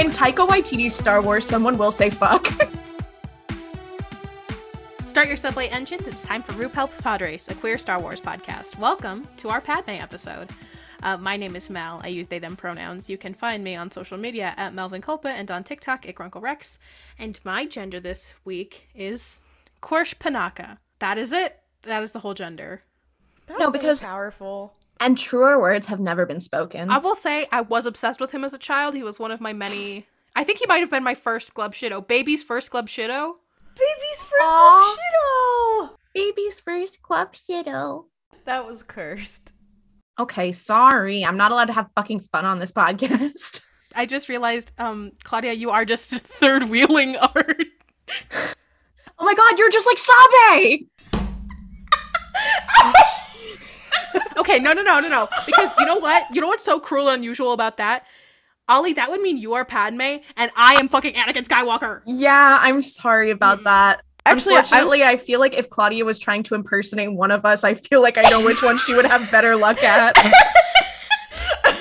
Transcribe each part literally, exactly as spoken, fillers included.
In Taika Waititi's Star Wars, someone will say fuck. Start your subway engines. It's time for Rube Helps Padres, a queer Star Wars podcast. Welcome to our Padme episode. Uh, my name is Mel. I use they, them pronouns. You can find me on social media at Melvin Culpa and on TikTok at Grunkle Rex. And my gender this week is Quarsh Panaka. That is it. That is the whole gender. That's no, because so powerful. And truer words have never been spoken. I will say I was obsessed with him as a child. He was one of my many... I think he might have been my first Glub Shido. Baby's first Glub Shido. Baby's first Aww. Glub Shido! Baby's first Glub Shido. That was cursed. Okay, sorry. I'm not allowed to have fucking fun on this podcast. I just realized, um, Claudia, you are just third wheeling art. Oh my god, you're just like Sabe! Okay, no, no, no, no, no. Because you know what? You know what's so cruel and unusual about that? Ollie, that would mean you are Padme and I am fucking Anakin Skywalker. Yeah, I'm sorry about that. Actually, Unfortunately, I, was... I feel like if Claudia was trying to impersonate one of us, I feel like I know which one she would have better luck at. The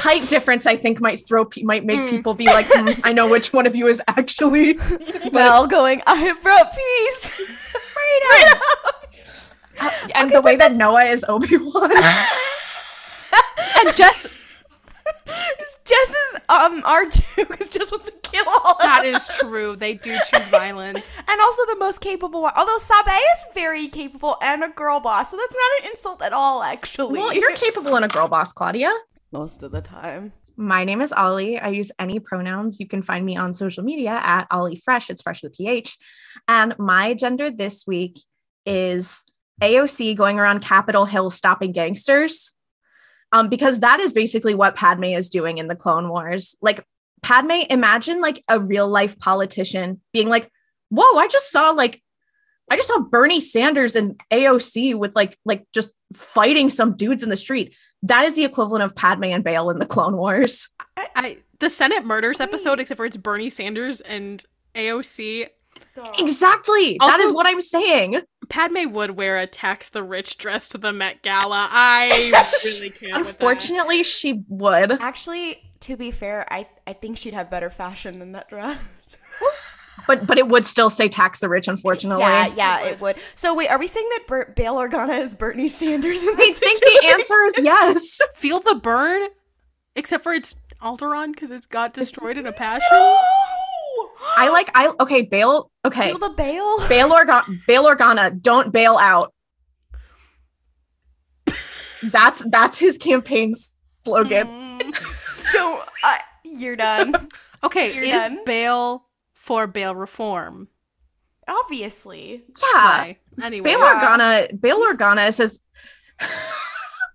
height difference, I think, might throw pe- might make mm. people be like, mm, I know which one of you is actually Mel going, I have brought peace. Freedom. Freedom. Uh, and okay, the way that that's... Noah is Obi-Wan. And Jess... Jess is um R two because Jess wants to kill all that of us. That is true. They do choose violence. And also the most capable one. Although Sabe is very capable and a girl boss, so that's not an insult at all, actually. Well, you're capable and a girl boss, Claudia. Most of the time. My name is Ollie. I use any pronouns. You can find me on social media at Ollie Fresh. It's Fresh with a P H. And my gender this week is... A O C going around Capitol Hill stopping gangsters, um, because that is basically what Padme is doing in the Clone Wars. Like, Padme, imagine like a real life politician being like, whoa, I just saw like, I just saw Bernie Sanders and A O C with like, like just fighting some dudes in the street. That is the equivalent of Padme and Bail in the Clone Wars. I, I the Senate murders episode, except for it's Bernie Sanders and A O C. Stop. Exactly. Also, that is what I'm saying. Padme would wear a tax the rich dress to the Met Gala. I really can't. Unfortunately, with that. She would. Actually, to be fair, I, I think she'd have better fashion than that dress. But but it would still say tax the rich, unfortunately. Yeah, yeah, it would. It would. So wait, are we saying that Bert- Bail Organa is Bernie Sanders in this I situation? Think the answer is yes. Feel the burn, except for it's Alderaan because it's got destroyed it's- in a passion. No! I like I okay bail okay bail the bail bail orga- Bail Organa, don't bail out. That's that's his campaign slogan. Mm. Don't uh, you're done. Okay, you're is done. Bail for bail reform? Obviously, yeah. Anyway, Bail Organa yeah. Bail He's- Organa says.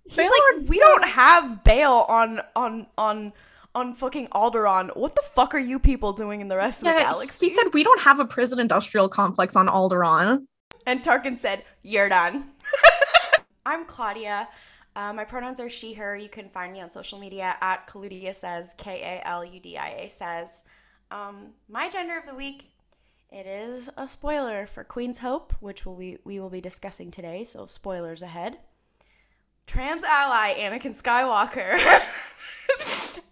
He's Bail like, or- we don't have bail on on on. on fucking Alderaan. What the fuck are you people doing in the rest yeah, of the galaxy? He said, we don't have a prison industrial complex on Alderaan. And Tarkin said, you're done. I'm Claudia. Uh, my pronouns are she, her. You can find me on social media at Kaludia Says, K A L U D I A Says. Um, my gender of the week, it is a spoiler for Queen's Hope, which will we, we will be discussing today, so spoilers ahead. Trans ally Anakin Skywalker.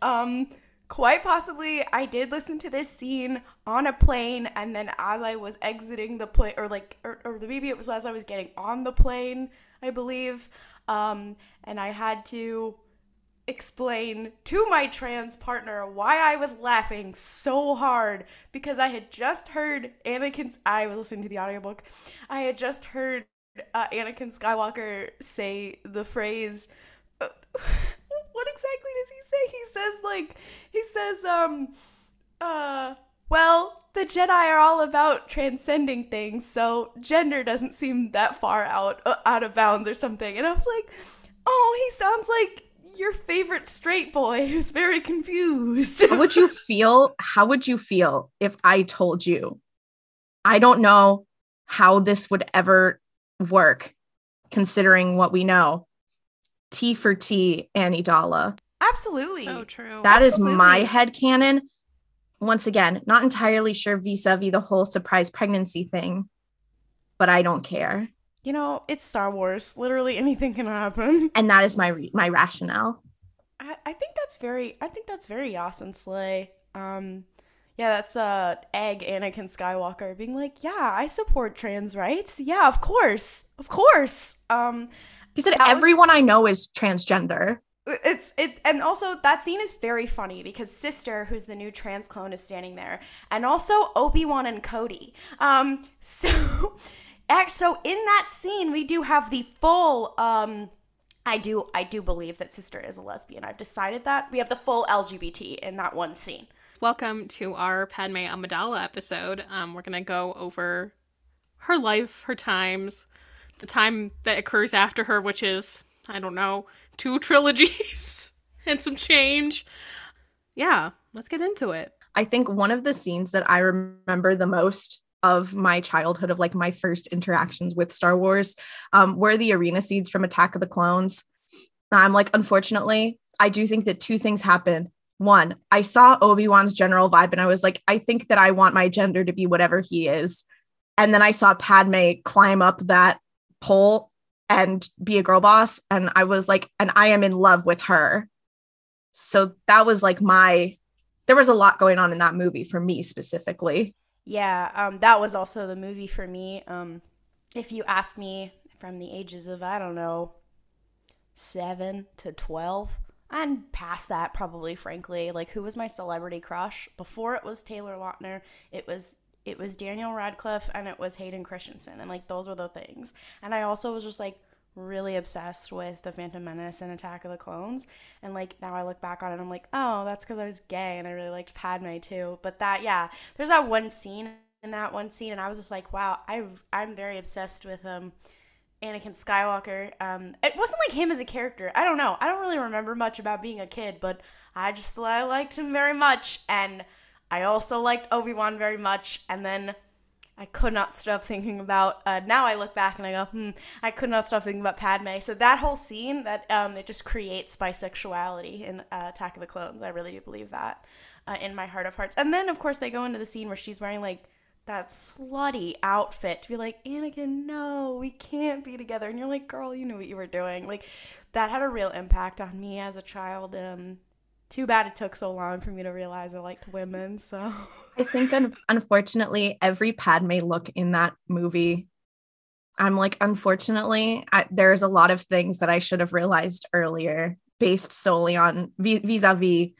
Um, quite possibly, I did listen to this scene on a plane, and then as I was exiting the plane, or like, or, or maybe it was as I was getting on the plane, I believe, um, and I had to explain to my trans partner why I was laughing so hard, because I had just heard Anakin's, I was listening to the audiobook, I had just heard uh, Anakin Skywalker say the phrase, uh, what exactly does he say? He says, like, he says, um, uh, well, the Jedi are all about transcending things, so gender doesn't seem that far out, uh, out of bounds or something. And I was like, oh, he sounds like your favorite straight boy who's very confused. How would you feel? How would you feel if I told you, I don't know how this would ever work, considering what we know. T for T, Amidala. Absolutely. So true. That Absolutely. Is my headcanon. Once again, not entirely sure vis-a-vis the whole surprise pregnancy thing, but I don't care. You know, it's Star Wars. Literally anything can happen. And that is my re- my rationale. I, I think that's very, I think that's very Yasin Slay. Um, yeah, that's uh, egg Anakin Skywalker being like, yeah, I support trans rights. Yeah, of course, of course. Um, he said everyone was- I know is transgender. It's it, and also that scene is very funny because Sister, who's the new trans clone, is standing there, and also Obi-Wan and Cody. Um, so, so in that scene, we do have the full. Um, I do, I do believe that Sister is a lesbian. I've decided that we have the full L G B T in that one scene. Welcome to our Padme Amidala episode. Um, we're gonna go over her life, her times, the time that occurs after her, which is I don't know. Two trilogies and some change. Yeah, let's get into it. I think one of the scenes that I remember the most of my childhood, of like my first interactions with Star Wars, um, were the arena scenes from Attack of the Clones. I'm like, unfortunately, I do think that two things happened. One, I saw Obi-Wan's general vibe and I was like, I think that I want my gender to be whatever he is. And then I saw Padme climb up that pole and be a girl boss. And I was like, and I am in love with her. So that was like my, there was a lot going on in that movie for me specifically. Yeah, um, that was also the movie for me. Um, if you ask me from the ages of, I don't know, seven to twelve, and past that probably, frankly, like who was my celebrity crush? Before it was Taylor Lautner, it was It was Daniel Radcliffe and it was Hayden Christensen. And like, those were the things. And I also was just like really obsessed with The Phantom Menace and Attack of the Clones. And like, now I look back on it and I'm like, oh, that's because I was gay and I really liked Padme too. But that, yeah, there's that one scene in that one scene. And I was just like, wow, I, I'm very obsessed with um, Anakin Skywalker. Um, it wasn't like him as a character. I don't know. I don't really remember much about being a kid, but I just thought I liked him very much. And I also liked Obi-Wan very much, and then I could not stop thinking about, uh, now I look back and I go, hmm, I could not stop thinking about Padme. So that whole scene, that um, it just creates bisexuality in uh, Attack of the Clones. I really do believe that uh, in my heart of hearts. And then, of course, they go into the scene where she's wearing, like, that slutty outfit to be like, Anakin, no, we can't be together. And you're like, girl, you knew what you were doing. Like, that had a real impact on me as a child. Um Too bad it took so long for me to realize I liked women, so. I think, un- unfortunately, every Padme look in that movie, I'm like, unfortunately, I, there's a lot of things that I should have realized earlier based solely on vi- vis-a-vis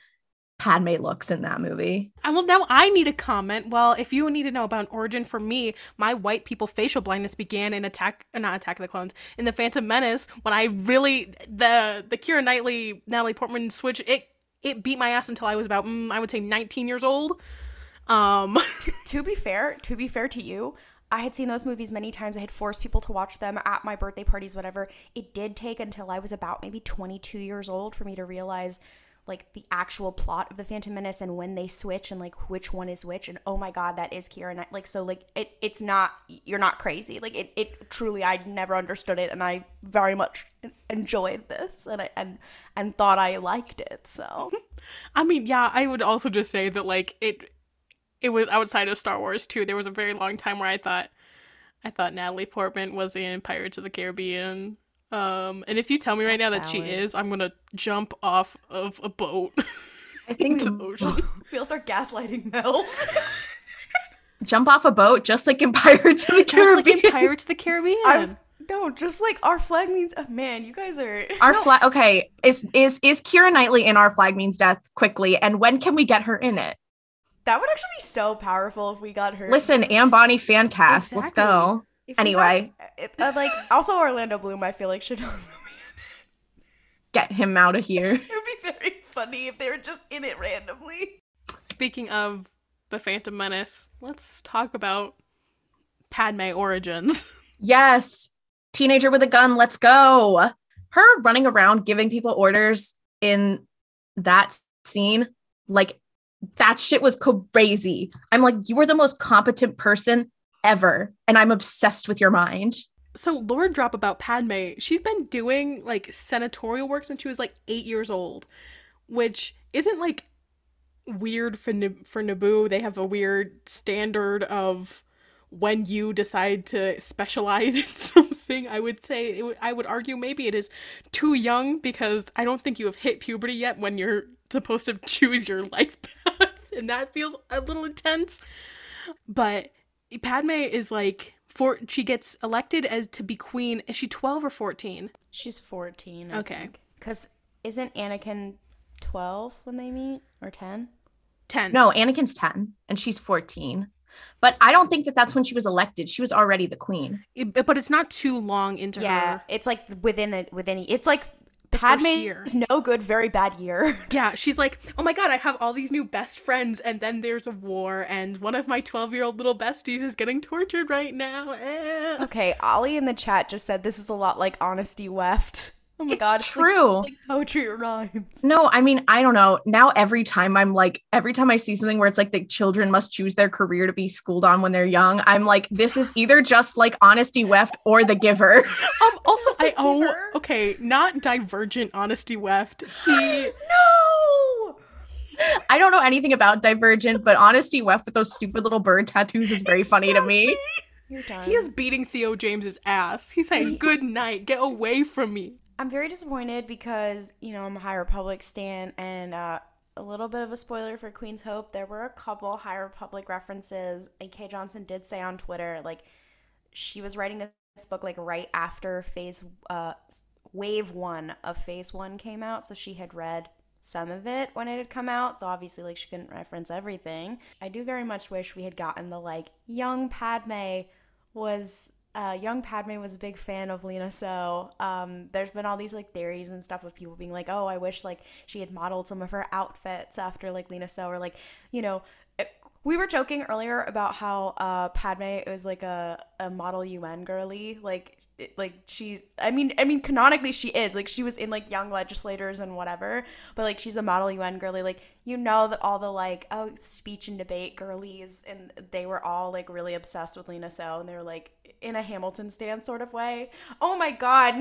Padme looks in that movie. And well, now I need a comment. Well, if you need to know about an origin for me, my white people facial blindness began in Attack, not Attack of the Clones, in The Phantom Menace, when I really, the, the Keira Knightley, Natalie Portman switch, it, It beat my ass until I was about, mm, I would say, nineteen years old. Um. to, to be fair, to be fair to you, I had seen those movies many times. I had forced people to watch them at my birthday parties, whatever. It did take until I was about maybe twenty-two years old for me to realize, like, the actual plot of The Phantom Menace and when they switch and, like, which one is which. And, oh, my God, that is Keira Knightley. Like, so, like, it it's not – you're not crazy. Like, it, it truly – I never understood it, and I very much enjoyed this and I, and and thought I liked it, so. I mean, yeah, I would also just say that, like, it it was outside of Star Wars, too. There was a very long time where I thought – I thought Natalie Portman was in Pirates of the Caribbean. Um, and if you tell me right That's now that valid. She is, I'm gonna jump off of a boat. I think the ocean. We'll start gaslighting Mel. Jump off a boat, just like in Pirates of the Caribbean. Just like in Pirates of the Caribbean. I was, no, just like Our Flag Means oh, man, you guys are Our no. Flag. Okay, is is is Keira Knightley in Our Flag Means Death quickly? And when can we get her in it? That would actually be so powerful if we got her. Listen, Anne Bonny fan cast. Exactly. Let's go. If anyway, have, uh, like also Orlando Bloom, I feel like should also be in it. Get him out of here. It would be very funny if they were just in it randomly. Speaking of The Phantom Menace, let's talk about Padme origins. Yes, teenager with a gun. Let's go. Her running around giving people orders in that scene, like that shit was crazy. I'm like, you were the most competent person ever, and I'm obsessed with your mind. So Lord drop about Padme, she's been doing like senatorial work since she was like eight years old, which isn't like weird for Na- for Naboo. They have a weird standard of when you decide to specialize in something thing. I would say, it w- I would argue maybe it is too young, because I don't think you have hit puberty yet when you're supposed to choose your life path, and that feels a little intense. But Padme is like, for she gets elected as to be queen. Is she twelve or fourteen? She's fourteen. I okay, because isn't Anakin twelve when they meet, or ten? ten. No, Anakin's ten, and she's fourteen. But I don't think that that's when she was elected. She was already the queen. It, but it's not too long into yeah, her. Yeah, it's like within the within. It's like Padme is no good, very bad year. Yeah, she's like, oh my god, I have all these new best friends, and then there's a war, and one of my twelve-year-old little besties is getting tortured right now. Eh. Okay, Ollie in the chat just said this is a lot like Honesty Weft. Oh my it's god, it's true. Like, it's like poetry rhymes. No, I mean, I don't know. Now every time I'm like, every time I see something where it's like the children must choose their career to be schooled on when they're young, I'm like, this is either just like Honesty Weft or The Giver. Um, also, I oh, okay, not Divergent Honesty Weft. He no. I don't know anything about Divergent, but Honesty Weft with those stupid little bird tattoos is very funny so to me. Funny. You're done. He is beating Theo James's ass. He's saying, "Good night, get away from me." I'm very disappointed because, you know, I'm a High Republic stan, and uh, a little bit of a spoiler for Queen's Hope, there were a couple High Republic references. E K. Johnston did say on Twitter, like, she was writing this book, like, right after phase, uh, wave one of phase one came out, so she had read some of it when it had come out, so obviously, like, she couldn't reference everything. I do very much wish we had gotten the, like, young Padme was... Uh, young Padme was a big fan of Lena So. Um, there's been all these like theories and stuff of people being like, oh, I wish like she had modeled some of her outfits after like Lena So, or like, you know, it, we were joking earlier about how uh, Padme was like a, a model U N girly. Like, it, like she, I mean, I mean, canonically she is, like she was in like Young Legislators and whatever, but like she's a model U N girly. Like, you know that all the like, oh, speech and debate girlies, and they were all like really obsessed with Lena So, and they were like, in a Hamilton stand sort of way. Oh my god.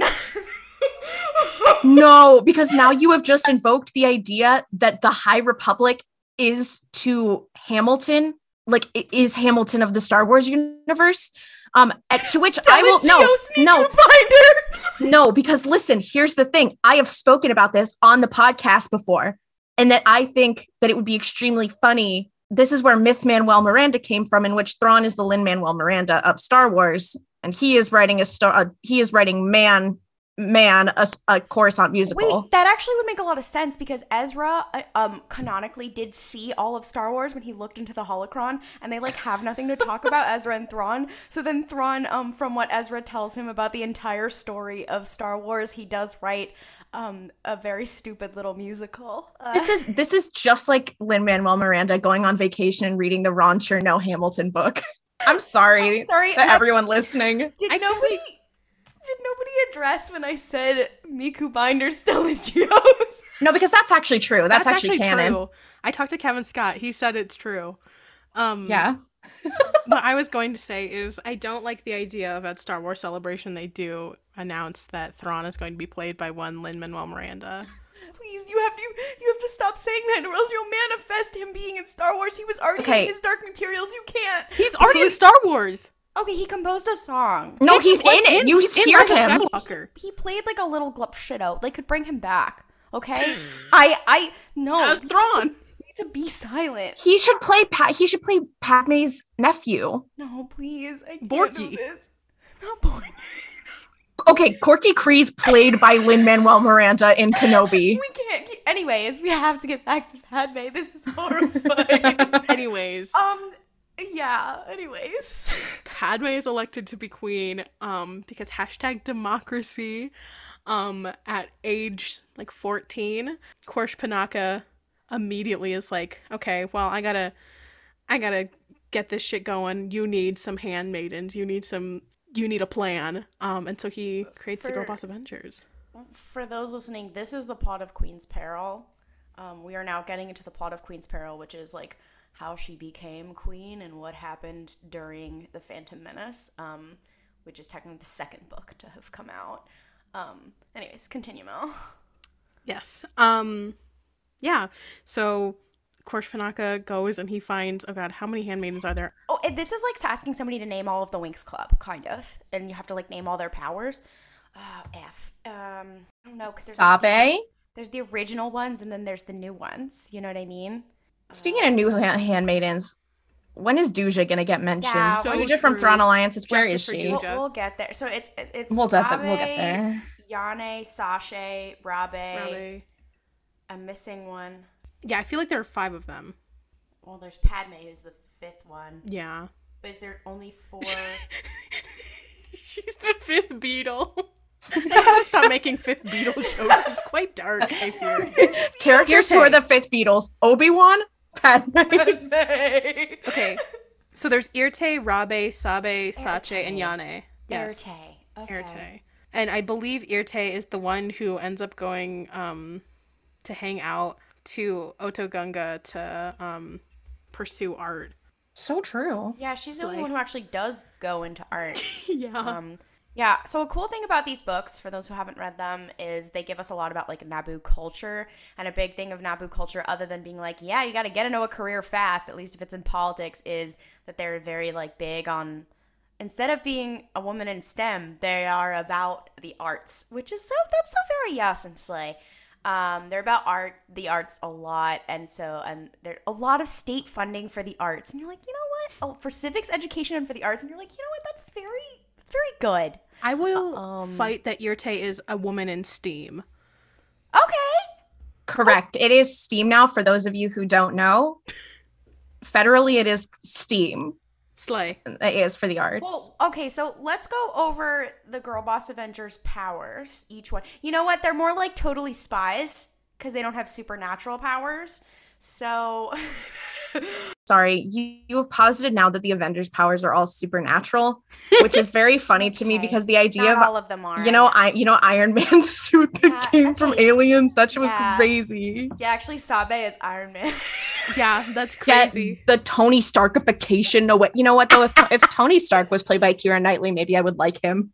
No, because now you have just invoked the idea that the High Republic is to Hamilton, like it is Hamilton of the Star Wars universe. Um, to which I will no, no, no, because listen, here's the thing. I have spoken about this on the podcast before, and that I think that it would be extremely funny. This is where Myth-Manuel Miranda came from, in which Thrawn is the Lin-Manuel Miranda of Star Wars, and he is writing a star. A, he is writing Man, Man, a, a Coruscant musical. Wait, that actually would make a lot of sense, because Ezra, um, canonically did see all of Star Wars when he looked into the holocron, and they like have nothing to talk about Ezra and Thrawn. So then Thrawn, um, from what Ezra tells him about the entire story of Star Wars, he does write. Um, a very stupid little musical. Uh, this is this is just like Lin-Manuel Miranda going on vacation and reading the Ron Chernow Hamilton book. I'm sorry, I'm sorry to everyone listening. Did I nobody really... did nobody address when I said Miku Binder still in Geo's? No, because that's actually true. That's, that's actually, actually canon. True. I talked to Kevin Scott. He said it's true. Um, yeah. What I was going to say is I don't like the idea of at Star Wars Celebration they do announce that Thrawn is going to be played by one Lin-Manuel Miranda. Please, you have to you have to stop saying that, or else you'll manifest him being in Star Wars. He was already okay. in his Dark Materials. You can't. He's already in Star Wars. Okay, he composed a song. No, he's, he's in it. In, you he's hear in him. Skywalker. He, he played like a little glup shit out. They could bring him back. Okay, I I no. As Thrawn. To be silent. He should play Pat. He should play Padme's nephew. No, please. I can't Borky. Do this. Not Borky. Okay, Corky Kryze played by Lin-Manuel Miranda in Kenobi. We can't. Anyways, we have to get back to Padme. This is horrifying. Anyways. Um. Yeah. Anyways. Padme is elected to be queen. Um. Because hashtag democracy. Um. At age like fourteen, Quarsh Panaka. Immediately is like, okay, well, I gotta, I gotta get this shit going. You need some handmaidens. You need some. You need a plan. Um, and so he creates for, the Girl Boss Avengers. For those listening, this is the plot of Queen's Peril. Um, we are now getting into the plot of Queen's Peril, which is like how she became queen and what happened during the Phantom Menace, um, which is technically the second book to have come out. Um, anyways, continue, Mel. Yes. Um. Yeah, so Quarsh Panaka goes and he finds, oh god, how many handmaidens are there? Oh, know, it, this is like asking somebody to name all of the Winx Club, kind of, and you have to like name all their powers. Oh, F. Um, I don't know because there's Sabe. Like, the, there's the original ones, and then there's the new ones. You know what I mean? Speaking uh, of new ha- handmaidens, when is Dooja gonna get mentioned? Yeah, so Dooja from Thrawn Alliance. Where is she? We'll, we'll get there. So it's it's we'll Sabe, get we'll get there. Yane, Saché, Rabé. I'm missing one. Yeah, I feel like there are five of them. Well, there's Padme, who's the fifth one. Yeah. But is there only four? She's the fifth beetle. Stop making fifth beetle jokes. It's quite dark, I feel. Characters who are the fifth beetles. Obi-Wan, Padme. Padme. Okay. So there's Eirtaé, Rabé, Sabe, Saché, and Yane. Yes. Eirtaé. Okay. Eirtaé. And I believe Eirtaé is the one who ends up going um, to hang out to Otogunga to um, pursue art. So true. Yeah, she's the like... only one who actually does go into art. Yeah. Um, yeah, so a cool thing about these books, for those who haven't read them, is they give us a lot about, like, Naboo culture. And a big thing of Naboo culture, other than being like, yeah, you got to get to know a career fast, at least if it's in politics, is that they're very, like, big on... Instead of being a woman in STEM, they are about the arts, which is so, that's so very Yasin Slay. Um, they're about art, the arts a lot. And so, and there's a lot of state funding for the arts. And you're like, you know what? Oh, for civics education and for the arts. And you're like, you know what? That's very, that's very good. I will um, fight that Eirtaé is a woman in STEAM. Okay. Correct. Oh. It is STEAM now. For those of you who don't know, federally, it is STEAM. Slay. It is for the arts. Well, okay, so let's go over the Girl Boss Avengers' powers, each one. You know what? They're more like totally spies because they don't have supernatural powers. So. Sorry, you, you have posited now that the Avengers' powers are all supernatural, which is very funny to okay. me because the idea Not of. all of them are. You know, I, you know Iron Man's suit that yeah, came okay. from aliens. That shit was yeah. crazy. Yeah, actually, Sabe is Iron Man. Yeah, that's crazy. Yeah, the Tony Starkification. No way. You know what though? If if Tony Stark was played by Keira Knightley, maybe I would like him.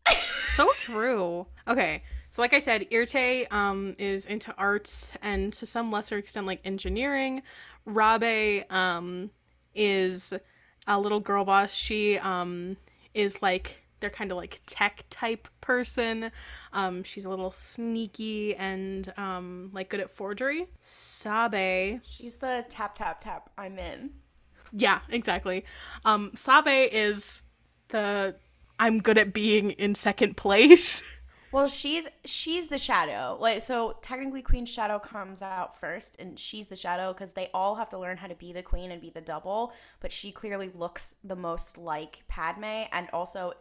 So true. Okay, so like I said, Eirtaé um is into arts and to some lesser extent like engineering. Rabé um is a little girl boss. She um is like they're kind of like tech type person. Um, she's a little sneaky and um, like good at forgery. Sabe. She's the tap tap tap. I'm in. Yeah, exactly. Um, Sabe is the I'm good at being in second place. Well, she's she's the shadow. Like so, technically, Queen's shadow comes out first, and she's the shadow because they all have to learn how to be the queen and be the double. But she clearly looks the most like Padme, and also.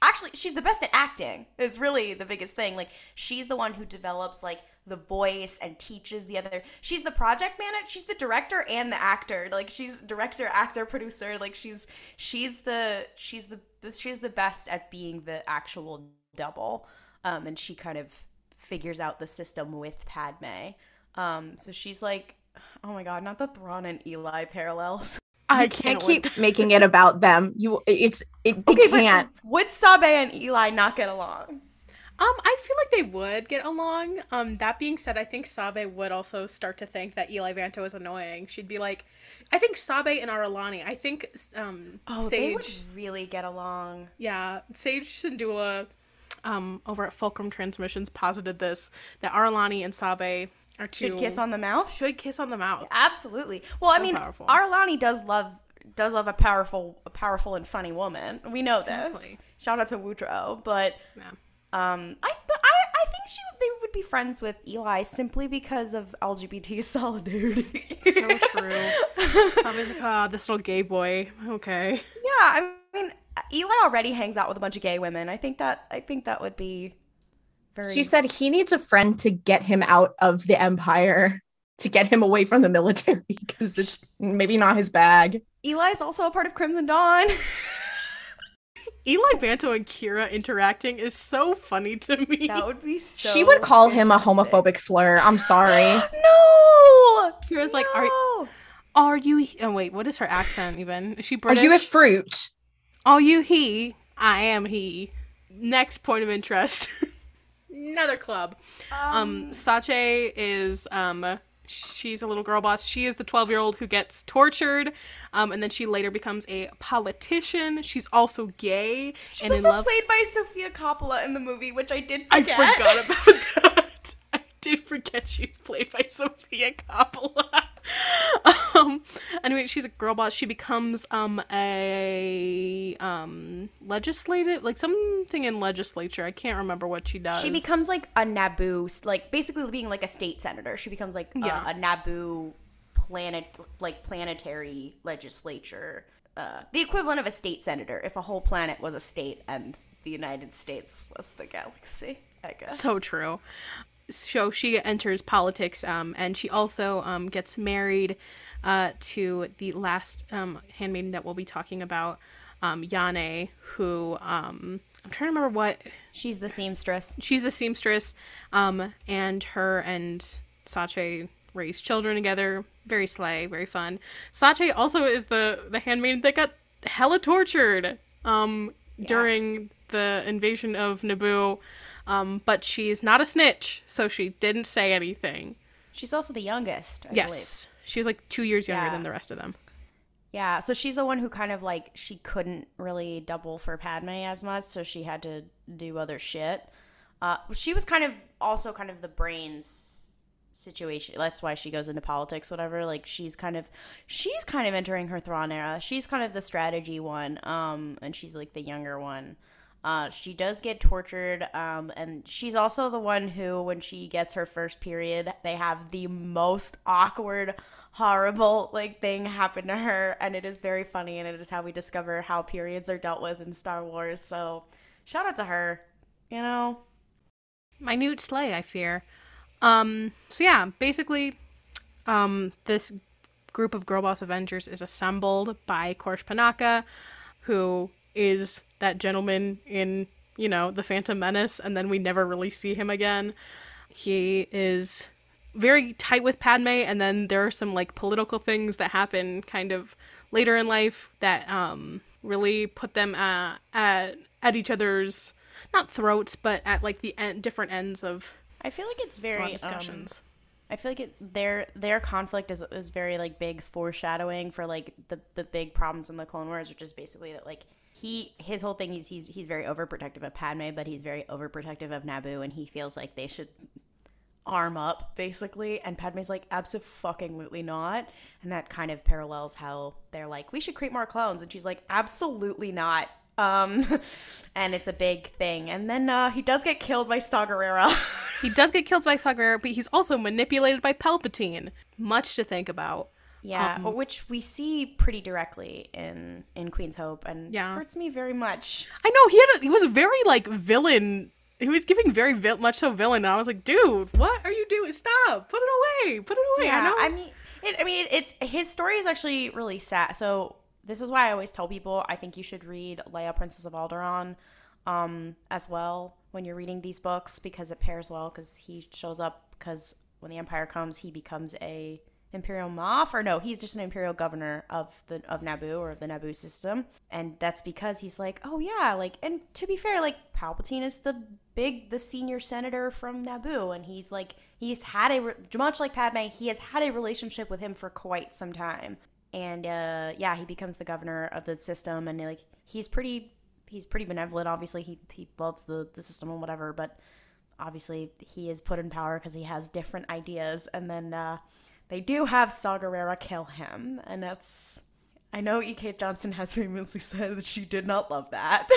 Actually, she's the best at acting is really the biggest thing. Like, she's the one who develops, like, the voice and teaches the other. She's the project manager. She's the director and the actor. Like, she's director, actor, producer. Like, she's she's the she's the she's the best at being the actual double. Um, and she kind of figures out the system with Padme. Um, so she's like, oh my god, not the Thrawn and Eli parallels. I can't, can't keep making it about them. You, it's it. They okay, can't. But would Sabe and Eli not get along? Um, I feel like they would get along. Um, that being said, I think Sabe would also start to think that Eli Vanto is annoying. She'd be like, I think Sabe and Aralani. I think um, oh, Sage, they would really get along. Yeah, Sage Sindula, um, over at Fulcrum Transmissions posited this that Aralani and Sabe. Or two. Should kiss on the mouth? Should kiss on the mouth. Yeah, absolutely. Well, so I mean, powerful. Aralani does love does love a powerful, a powerful and funny woman. We know this. Exactly. Shout out to Woodrow, but yeah. um, I but I, I think she they would be friends with Eli simply because of L G B T solidarity. So true. Probably like, ah, oh, this little gay boy. Okay. Yeah, I mean, Eli already hangs out with a bunch of gay women. I think that I think that would be. Very... She said he needs a friend to get him out of the empire, to get him away from the military, because it's maybe not his bag. Eli's also a part of Crimson Dawn. Eli Vanto and Keira interacting is so funny to me. That would be so She would call fantastic. him a homophobic slur. I'm sorry. No! Kira's no! like, are, are you... He- oh, wait, what is her accent even? Is she British? Are you a fruit? Are you he? I am he. Next point of interest. Another club. Um, um Saché is um she's a little girl boss. She is the twelve-year-old who gets tortured, um, and then she later becomes a politician. She's also gay. She's and also in love- played by Sofia Coppola in the movie, which I did forget. I forgot about that. I did forget she's played by Sofia Coppola. um, anyway, she's a girl boss. She becomes um, a um, legislative, like something in legislature. I can't remember what she does. She becomes like a Naboo, like basically being like a state senator. She becomes like yeah. a, a Naboo planet, like planetary legislature. Uh, the equivalent of a state senator if a whole planet was a state and the United States was the galaxy, I guess. So true. So she enters politics, um, and she also um, gets married uh, to the last um, handmaiden that we'll be talking about, um, Yane, who, um, I'm trying to remember what... She's the seamstress. She's the seamstress, um, and her and Saché raise children together. Very slay, very fun. Saché also is the, the handmaiden that got hella tortured um, yes. during the invasion of Naboo. Um, but she's not a snitch, so she didn't say anything. She's also the youngest, I yes. believe. Yes. She's like two years younger yeah. than the rest of them. Yeah, so she's the one who kind of like, she couldn't really double for Padme as much, so she had to do other shit. Uh, she was kind of also kind of the brains situation. That's why she goes into politics, whatever. Like, she's kind of, she's kind of entering her Thrawn era. She's kind of the strategy one, um, and she's like the younger one. Uh, she does get tortured, um, and she's also the one who, when she gets her first period, they have the most awkward, horrible, like, thing happen to her, and it is very funny, and it is how we discover how periods are dealt with in Star Wars, so shout out to her, you know? Minute slay, I fear. Um, so yeah, basically, um, this group of Girl Boss Avengers is assembled by Quarsh Panaka, who is that gentleman in, you know, The Phantom Menace, and then we never really see him again. He is very tight with Padme, and then there are some, like, political things that happen kind of later in life that um, really put them uh, at, at each other's, not throats, but at, like, the en- different ends of I feel like it's very discussions. Um, I feel like it, their their conflict is, is very, like, big foreshadowing for, like, the, the big problems in the Clone Wars, which is basically that, like, He his whole thing is he's he's very overprotective of Padme, but he's very overprotective of Naboo, and he feels like they should arm up, basically. And Padme's like, abso-fucking-lutely not. And that kind of parallels how they're like, we should create more clones. And she's like, absolutely not. Um, and it's a big thing. And then uh, he does get killed by Saw Gerrera. He does get killed by Saw Gerrera, but he's also manipulated by Palpatine. Much to think about. Yeah, um, which we see pretty directly in, in Queen's Hope, and yeah. hurts me very much. I know, he had a, he was very, like, villain. He was giving very vil- much so villain, and I was like, dude, what are you doing? Stop! Put it away! Put it away! Yeah, I know. I mean, it, I mean, it's his story is actually really sad. So this is why I always tell people, I think you should read Leia, Princess of Alderaan um, as well when you're reading these books, because it pairs well, because he shows up, because when the Empire comes, he becomes a... Imperial Moff, or no, he's just an Imperial governor of the of Naboo, or of the Naboo system, and that's because he's like, oh yeah, like, and to be fair, like, Palpatine is the big, the senior senator from Naboo, and he's like, he's had a, much like Padme, he has had a relationship with him for quite some time, and uh, yeah, he becomes the governor of the system, and like, he's pretty, he's pretty benevolent, obviously, he he loves the, the system and whatever, but obviously he is put in power because he has different ideas, and then, uh, they do have Saw Gerrera kill him, and that's... I know E K. Johnston has famously said that she did not love that.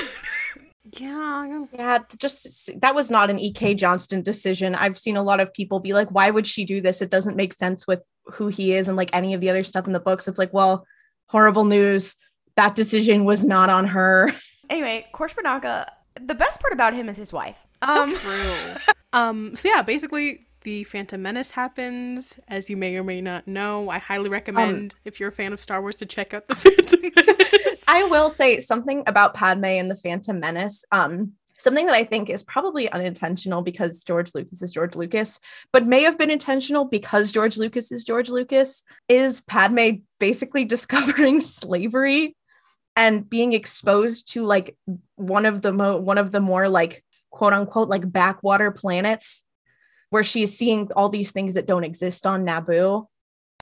yeah. Yeah, just... That was not an E K. Johnston decision. I've seen a lot of people be like, why would she do this? It doesn't make sense with who he is and, like, any of the other stuff in the books. It's like, well, horrible news. That decision was not on her. Anyway, Quarsh Panaka, the best part about him is his wife. Um, so true. um, so, yeah, basically... The Phantom Menace happens, as you may or may not know. I highly recommend, um, if you're a fan of Star Wars, to check out The Phantom Menace. I will say something about Padme and The Phantom Menace. Um, something that I think is probably unintentional because George Lucas is George Lucas, but may have been intentional because George Lucas is George Lucas, is Padme basically discovering slavery and being exposed to, like, one of the mo- one of the more, like, quote unquote, like, backwater planets where she's seeing all these things that don't exist on Naboo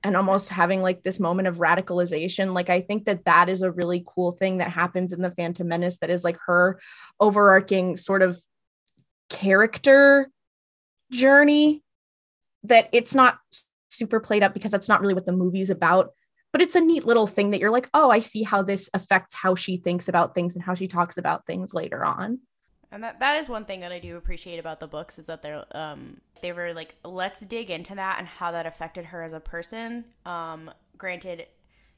and almost having like this moment of radicalization. Like, I think that that is a really cool thing that happens in The Phantom Menace. That is like her overarching sort of character journey, that it's not super played up because that's not really what the movie's about, but it's a neat little thing that you're like, oh, I see how this affects how she thinks about things and how she talks about things later on. And that, that is one thing that I do appreciate about the books, is that they're um they were like, let's dig into that and how that affected her as a person. Um, granted,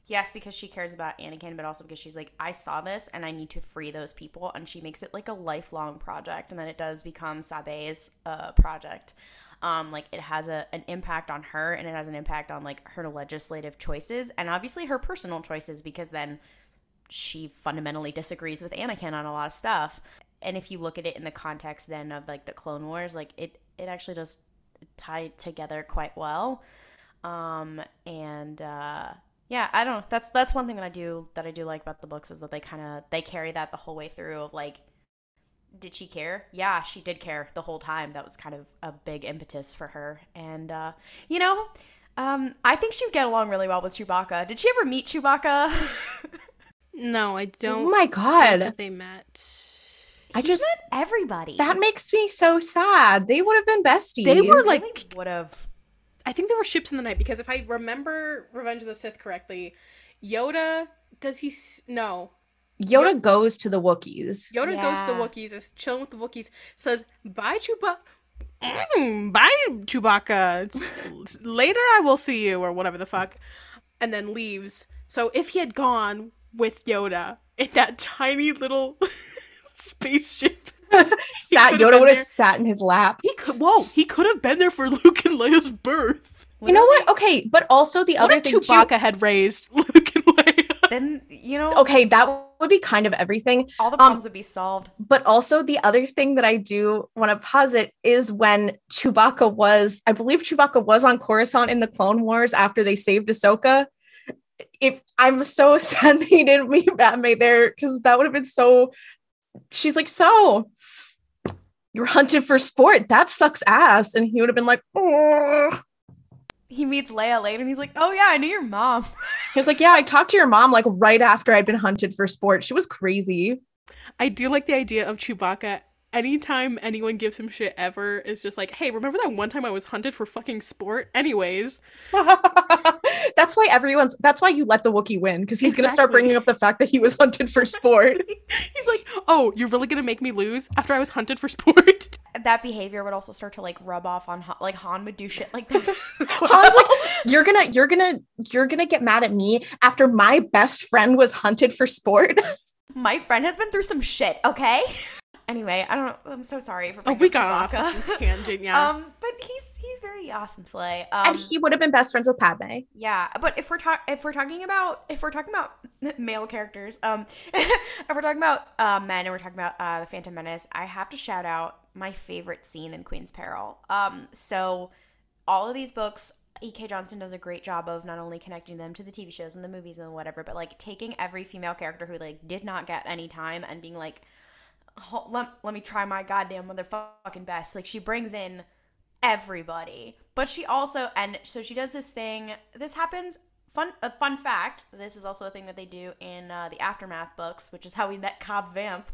yes, because she cares about Anakin, but also because she's like, I saw this and I need to free those people. And she makes it like a lifelong project. And then it does become Sabe's uh, project. Um, like it has a, an impact on her, and it has an impact on like her legislative choices and obviously her personal choices, because then she fundamentally disagrees with Anakin on a lot of stuff. And if you look at it in the context then of like the Clone Wars, like it, it actually does tie together quite well. Um, and, uh, Yeah, I don't know. That's that's one thing that I do that I do like about the books, is that they kind of they carry that the whole way through of like, did she care? Yeah, she did care the whole time. That was kind of a big impetus for her. And uh, you know, um, I think she would get along really well with Chewbacca. Did she ever meet Chewbacca? No, I don't. Oh my God, think they met. I He's just met everybody. That makes me so sad. They would have been besties. They were like would have. I think there were ships in the night, because if I remember Revenge of the Sith correctly, Yoda, does he... No. Yoda, Yoda goes to the Wookiees. Yoda yeah. goes to the Wookiees, is chilling with the Wookiees, says, bye, Chewbacca. Mm, bye, Chewbacca. Later I will see you, or whatever the fuck. And then leaves. So if he had gone with Yoda in that tiny little spaceship... sat Yoda would have sat in his lap. He could whoa, he could have been there for Luke and Leia's birth. You know what? Okay, but also the what other if thing Chewbacca Chew- had raised Luke and Leia. Then you know Okay, that would be kind of everything. All the problems um, would be solved. But also the other thing that I do want to posit is when Chewbacca was, I believe Chewbacca was on Coruscant in the Clone Wars after they saved Ahsoka. If I'm so sad they didn't meet Padme there, because that would have been so she's like, so you're hunted for sport. That sucks ass. And he would have been like, oh. He meets Leia later and he's like, oh yeah, I knew your mom. He's like, yeah, I talked to your mom like right after I'd been hunted for sport. She was crazy. I do like the idea of Chewbacca. Anytime anyone gives him shit ever is just like, hey, remember that one time I was hunted for fucking sport? Anyways. That's why everyone's, that's why you let the Wookiee win, because he's exactly. going to start bringing up the fact that he was hunted for sport. He's like, oh, you're really going to make me lose after I was hunted for sport? That behavior would also start to like rub off on Han. Like Han would do shit like that. Han's like, you're going to, you're going to, you're going to get mad at me after my best friend was hunted for sport? My friend has been through some shit, okay? Anyway, I don't know. I'm so sorry for bringing oh, we got Chewbacca. Off on tangent, yeah. Um, but he's he's very awesome, Slay. Um, and he would have been best friends with Padme. Yeah, but if we're talking if we're talking about if we're talking about male characters, um, if we're talking about uh, men and we're talking about uh, the Phantom Menace, I have to shout out my favorite scene in Queen's Peril. Um, so all of these books, E K. Johnston does a great job of not only connecting them to the T V shows and the movies and whatever, but like taking every female character who like did not get any time and being like, Let, let me try my goddamn motherfucking best. Like, she brings in everybody, but she also, and so she does this thing. This happens, fun a fun fact, this is also a thing that they do in uh, the Aftermath books, which is how we met Cobb Vamp,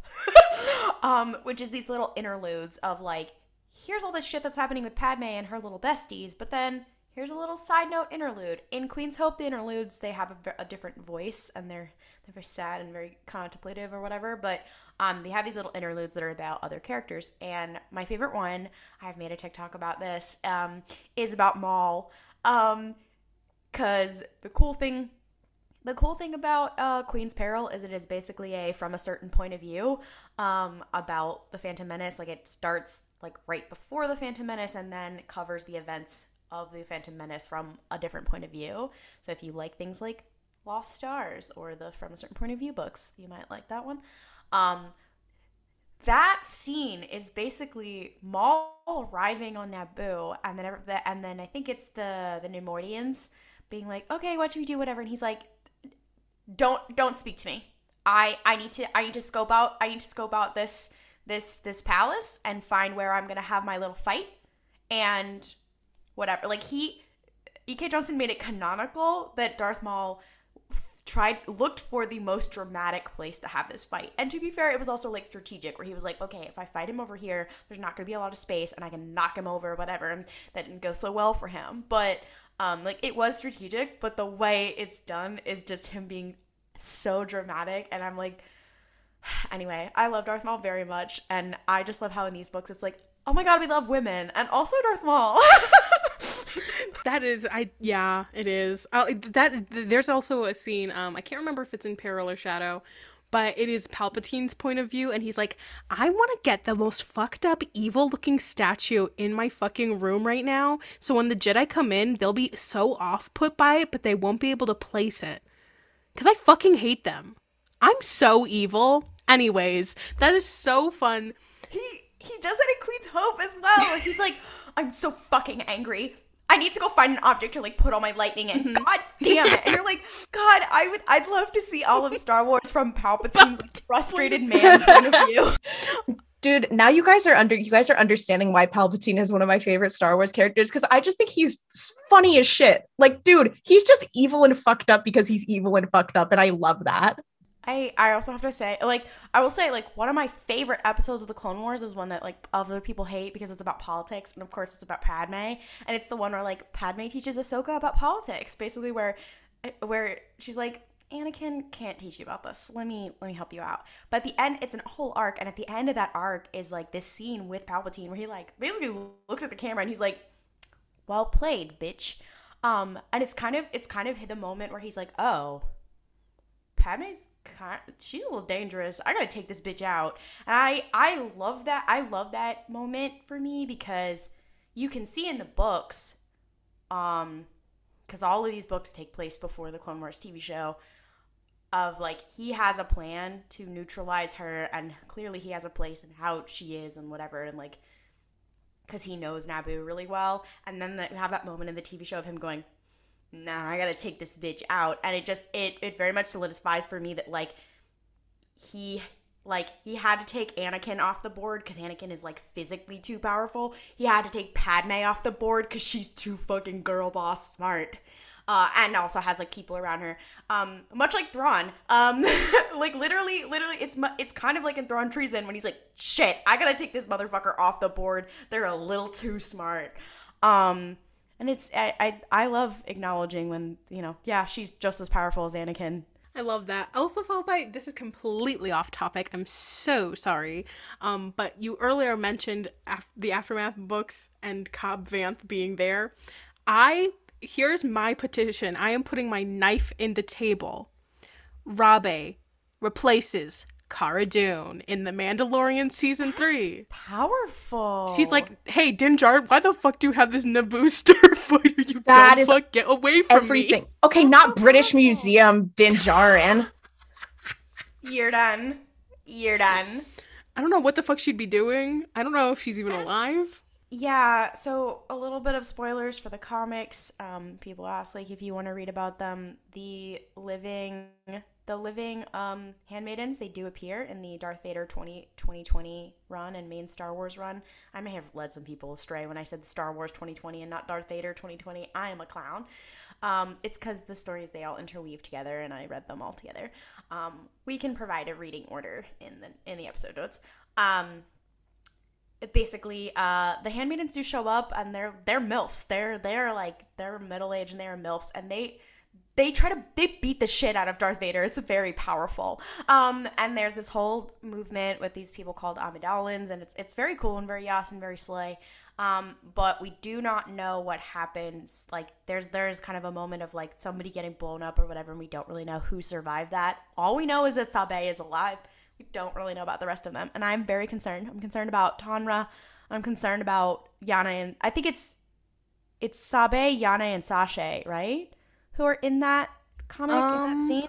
um, which is these little interludes of like, here's all this shit that's happening with Padme and her little besties, but then here's a little side note interlude. In Queen's Hope, the interludes, they have a, a different voice, and they're they're very sad and very contemplative or whatever, but um, they have these little interludes that are about other characters, and my favorite one, I've made a TikTok about this, um, is about Maul, um, because the cool thing, the cool thing about uh, Queen's Peril is it is basically a from a certain point of view um, about the Phantom Menace. Like, it starts like right before the Phantom Menace and then covers the events of the Phantom Menace from a different point of view. So if you like things like Lost Stars or the From a Certain Point of View books, you might like that one. Um, that scene is basically Maul arriving on Naboo, and then and then I think it's the the Numenorians being like, okay, what should we do, whatever, and he's like, don't don't speak to me. I I need to I need to scope out I need to scope out this this this palace and find where I'm gonna have my little fight. and whatever. Like, he, E K. Johnston made it canonical that Darth Maul tried, looked for the most dramatic place to have this fight. And to be fair, it was also, like, strategic, where he was like, okay, if I fight him over here, there's not going to be a lot of space, and I can knock him over, whatever, and that didn't go so well for him. But, um, like, it was strategic, but the way it's done is just him being so dramatic, and I'm like, anyway, I love Darth Maul very much, and I just love how in these books it's like, oh my god, we love women, and also Darth Maul. That is, I, yeah, it is. Uh, that, there's also a scene, um, I can't remember if it's in Peril or Shadow, but it is Palpatine's point of view, and he's like, I want to get the most fucked up, evil-looking statue in my fucking room right now, so when the Jedi come in, they'll be so off-put by it, but they won't be able to place it. Because I fucking hate them. I'm so evil. Anyways, that is so fun. He, he does it in Queen's Hope as well. He's like, I'm so fucking angry. I need to go find an object to, like, put all my lightning in. Mm-hmm. God damn it. And you're like, God, I would, I'd love to see all of Star Wars from Palpatine's frustrated man point of view. Dude, now you guys are under, you guys are understanding why Palpatine is one of my favorite Star Wars characters, because I just think he's funny as shit. Like, dude, he's just evil and fucked up because he's evil and fucked up, and I love that. I, I also have to say, like, I will say, like, one of my favorite episodes of the Clone Wars is one that, like, other people hate because it's about politics, and of course it's about Padme, and it's the one where, like, Padme teaches Ahsoka about politics, basically, where where she's like, Anakin can't teach you about this. Let me let me help you out. But at the end, it's a whole arc, and at the end of that arc is, like, this scene with Palpatine where he, like, basically looks at the camera and he's like, well played, bitch. Um, and it's kind of it's kind of hit the moment where he's like, oh, Padme's kind of, she's a little dangerous. I gotta take this bitch out. And I, I love that. I love that moment for me, because you can see in the books, um, because all of these books take place before the Clone Wars T V show, of, like, he has a plan to neutralize her, and clearly he has a place in how she is and whatever, and, like, because he knows Naboo really well. And then the, you have that moment in the T V show of him going, nah, I gotta take this bitch out. And it just, it it very much solidifies for me that, like, he, like, he had to take Anakin off the board because Anakin is, like, physically too powerful. He had to take Padme off the board because she's too fucking girl boss smart. Uh, and also has, like, people around her. Um, much like Thrawn. Um, like, literally, literally, it's mu- it's kind of like in Thrawn Treason when he's like, shit, I gotta take this motherfucker off the board. They're a little too smart. Um... And it's, I, I I love acknowledging when, you know, yeah, she's just as powerful as Anakin. I love that. Also followed by, this is completely off topic, I'm so sorry, um, but you earlier mentioned af- the Aftermath books and Cobb Vanth being there. I, here's my petition. I am putting my knife in the table. Rabé replaces Cara Dune in The Mandalorian season That's three. Powerful. She's like, hey, Din Djarin, why the fuck do you have this Naboo starfighter? You that dumb fuck, get away from everything. Me. Okay, That's not so British powerful. Museum Din Djarin. You're done. You're done. I don't know what the fuck she'd be doing. I don't know if she's even That's... alive. Yeah, so a little bit of spoilers for the comics. Um, people ask, like, if you want to read about them, the living... The living um, handmaidens, they do appear in the Darth Vader twenty twenty run and main Star Wars run. I may have led some people astray when I said Star Wars twenty twenty and not Darth Vader twenty twenty. I am a clown. Um, it's because the stories, they all interweave together, and I read them all together. Um, we can provide a reading order in the in the episode notes. Um, basically, uh, the handmaidens do show up, and they're they're MILFs. They're they're like they're middle aged and they're MILFs, and they. They try to, they beat the shit out of Darth Vader. It's very powerful. Um, and there's this whole movement with these people called Amidalans, and it's it's very cool and very yas and very slay. Um, but we do not know what happens. Like, there's there's kind of a moment of, like, somebody getting blown up or whatever, and we don't really know who survived that. All we know is that Sabe is alive. We don't really know about the rest of them. And I'm very concerned. I'm concerned about Tanra. I'm concerned about Yana, and I think it's, it's Sabe, Yana, and Saché, right? Who are in that comic, um, in that scene?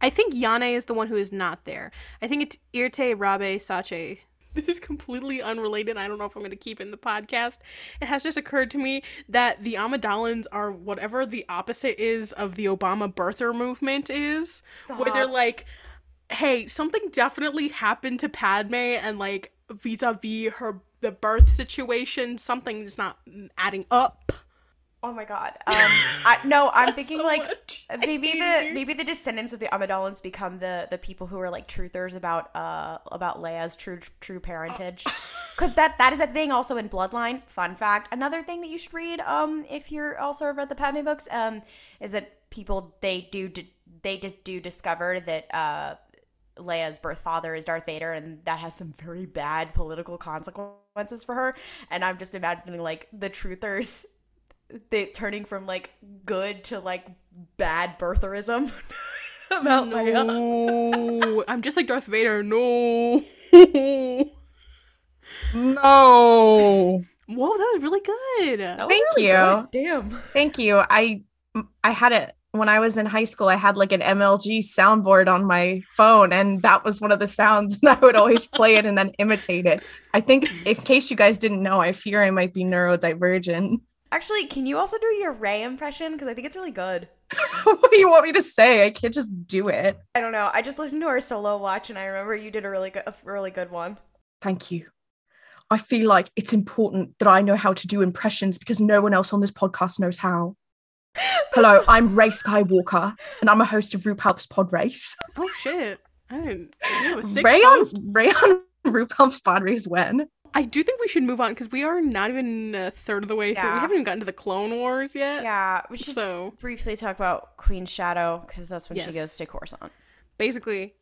I think Yana is the one who is not there. I think it's Eirtaé, Rabé, Saché. This is completely unrelated. I don't know if I'm going to keep it in the podcast. It has just occurred to me that the Amidalans are whatever the opposite is of the Obama birther movement is. Stop. Where they're like, hey, something definitely happened to Padme and, like, vis-a-vis her the birth situation, something's not adding up. Oh my god. Um, I, no, I'm thinking so like much. maybe the maybe the descendants of the Amidalans become the the people who are like truthers about uh about Leia's true true parentage, because that that is a thing also in Bloodline. Fun fact. Another thing that you should read um if you're also read the Padme books um is that people they do they just do discover that uh Leia's birth father is Darth Vader, and that has some very bad political consequences for her. And I'm just imagining like the truthers. They turning from like good to like bad birtherism about no. I'm just like Darth Vader. No, no. Whoa, that was really good. That was Thank really you. Good. Damn. Thank you. I I had it when I was in high school. I had like an M L G soundboard on my phone, and that was one of the sounds, and I would always play it and then imitate it. I think, in case you guys didn't know, I fear I might be neurodivergent. Actually, can you also do your Rey impression? Because I think it's really good. What do you want me to say? I can't just do it. I don't know. I just listened to her solo watch, and I remember you did a really good, a really good one. Thank you. I feel like it's important that I know how to do impressions because no one else on this podcast knows how. Hello, I'm Rey Skywalker, and I'm a host of RuPaul's Pod Race. Oh shit! I didn't. Rey on Rey on RuPaul's Pod Race when. I do think we should move on because we are not even a third of the way yeah. through. We haven't even gotten to the Clone Wars yet. Yeah, we should so. briefly talk about Queen Shadow because that's when yes. she goes to Coruscant. Basically,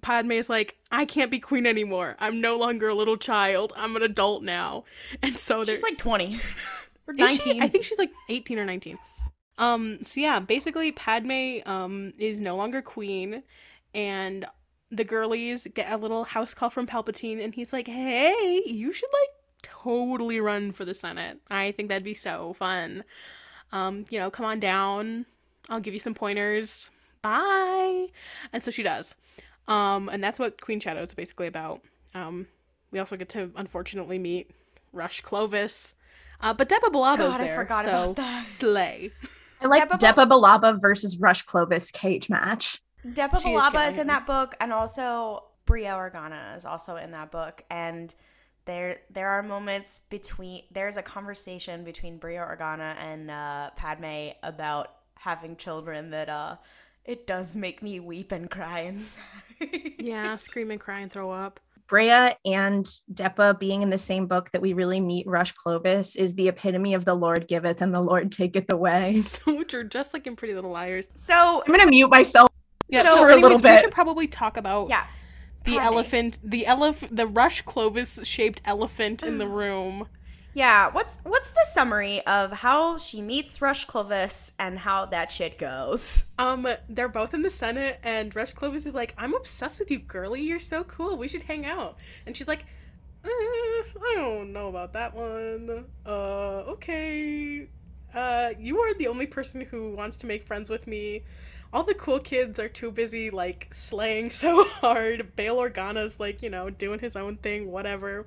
Padme is like, I can't be queen anymore. I'm no longer a little child. I'm an adult now. And so she's like twenty or nineteen. I think she's like eighteen or nineteen. Um. So yeah, basically Padme um is no longer queen, and the girlies get a little house call from Palpatine, and he's like, hey, you should, like, totally run for the Senate. I think that'd be so fun. Um, you know, come on down. I'll give you some pointers. Bye. And so she does. Um, and that's what Queen Shadow is basically about. Um, we also get to, unfortunately, meet Rush Clovis. Uh, but Depa Billaba's there, I so about that. slay. I like Depa, Depa Billaba versus Rush Clovis cage match. Depa Billaba is, is in that book, and also Bail Organa is also in that book. And there there are moments between – there's a conversation between Bail Organa and uh, Padme about having children that uh, it does make me weep and cry inside. Yeah, scream and cry and throw up. Brea and Depa being in the same book that we really meet Rush Clovis is the epitome of the Lord giveth and the Lord taketh away. So true, just like in Pretty Little Liars. So I'm going to so- mute myself. Yeah, so for anyways, a little bit. We should probably talk about yeah. the Padme. elephant, the elef- the Rush Clovis-shaped elephant in the room. Yeah, what's what's the summary of how she meets Rush Clovis and how that shit goes? Um, they're both in the Senate, and Rush Clovis is like, "I'm obsessed with you, girly. You're so cool. We should hang out." And she's like, eh, "I don't know about that one. Uh, okay. Uh, you are the only person who wants to make friends with me. All the cool kids are too busy, like, slaying so hard. Bail Organa's, like, you know, doing his own thing, whatever."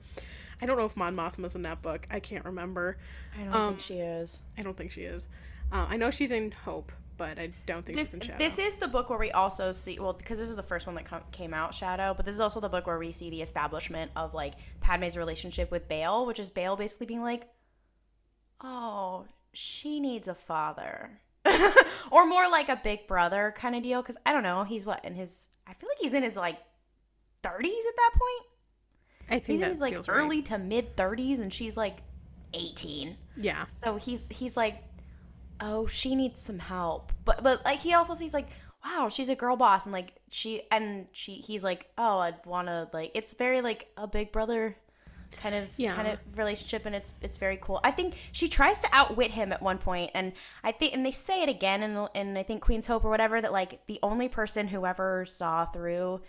I don't know if Mon Mothma's in that book. I can't remember. I don't um, think she is. I don't think she is. Uh, I know she's in Hope, but I don't think this, she's in Shadow. This is the book where we also see, well, because this is the first one that com- came out, Shadow, but this is also the book where we see the establishment of, like, Padme's relationship with Bail, which is Bail basically being like, oh, she needs a father. Or more like a big brother kind of deal, because I don't know, he's what, in his, I feel like he's in his like thirties at that point. I think he's in his like early right. to mid thirties, and she's like eighteen. Yeah. So he's he's like, oh, she needs some help, but but like he also sees like, wow, she's a girl boss, and like she and she he's like, oh, I want to like, it's very like a big brother kind of yeah. kind of relationship, and it's it's very cool. I think she tries to outwit him at one point, and I think and they say it again in in I think Queen's Hope or whatever, that like the only person who ever saw through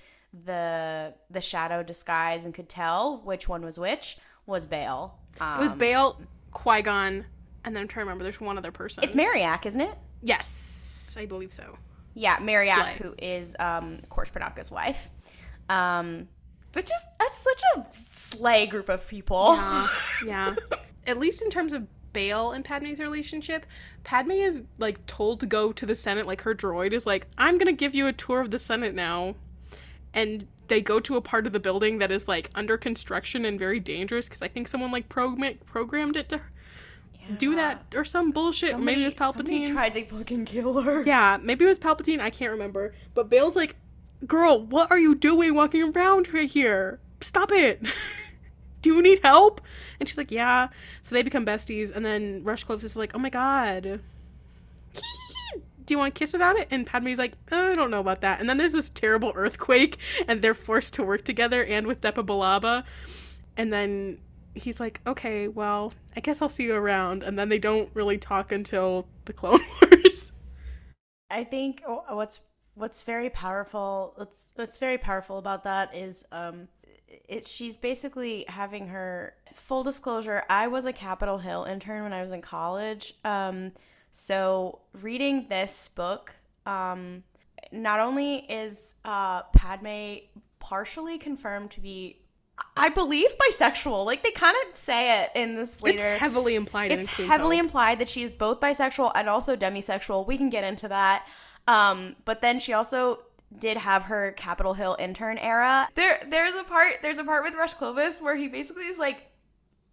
the the shadow disguise and could tell which one was which was Bail. Um, it was Bail, Qui-Gon, and then I'm trying to remember, there's one other person. It's Maryak, isn't it? Yes, I believe so. Yeah, Maryak, like. who is um Quarsh Panaka's wife. Um That's just, that's such a slay group of people. Yeah, yeah. At least in terms of Bail and Padme's relationship, Padme is, like, told to go to the Senate. Like, her droid is like, I'm going to give you a tour of the Senate now. And they go to a part of the building that is like under construction and very dangerous because I think someone like program- programmed it to yeah. do that or some bullshit. Somebody, maybe it was Palpatine. Tried to fucking kill her. Yeah, maybe it was Palpatine. I can't remember. But Bail's like, girl, what are you doing walking around right here? Stop it. Do you need help? And she's like, yeah. So they become besties. And then Rush Clovis is like, oh my god. Do you want to kiss about it? And Padme's like, oh, I don't know about that. And then there's this terrible earthquake, and they're forced to work together and with Depa Billaba. And then he's like, okay, well, I guess I'll see you around. And then they don't really talk until the Clone Wars. I think what's what's very powerful, what's, what's very powerful about that is um, it, she's basically having her full disclosure. I was a Capitol Hill intern when I was in college. Um, So reading this book, um, not only is uh, Padme partially confirmed to be, I believe, bisexual. Like, they kind of say it in this later. It's heavily implied. It's in heavily Hope. implied that she is both bisexual and also demisexual. We can get into that. Um, but then she also did have her Capitol Hill intern era. There, there's a part. There's a part with Rush Clovis where he basically is like,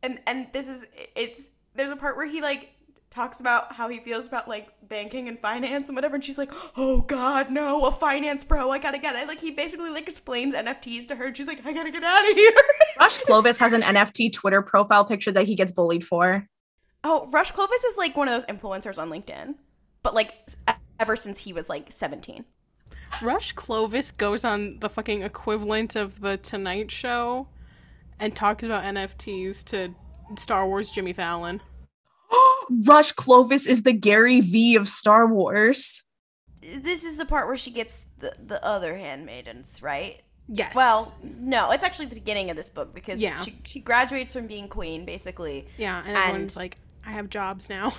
and and this is it's. There's a part where he like. talks about how he feels about, like, banking and finance and whatever, and she's like, oh, God, no, a finance pro, I gotta get it. Like, he basically, like, explains N F Ts to her, and she's like, I gotta get out of here. Rush Clovis has an N F T Twitter profile picture that he gets bullied for. Oh, Rush Clovis is, like, one of those influencers on LinkedIn, but, like, ever since he was, like, seventeen. Rush Clovis goes on the fucking equivalent of The Tonight Show and talks about N F Ts to Star Wars Jimmy Fallon. Rush Clovis is the Gary V of Star Wars. This is the part where she gets the, the other handmaidens, right? Yes. Well, no, it's actually the beginning of this book because yeah. she, she graduates from being queen, basically. Yeah, and, and everyone's like, I have jobs now.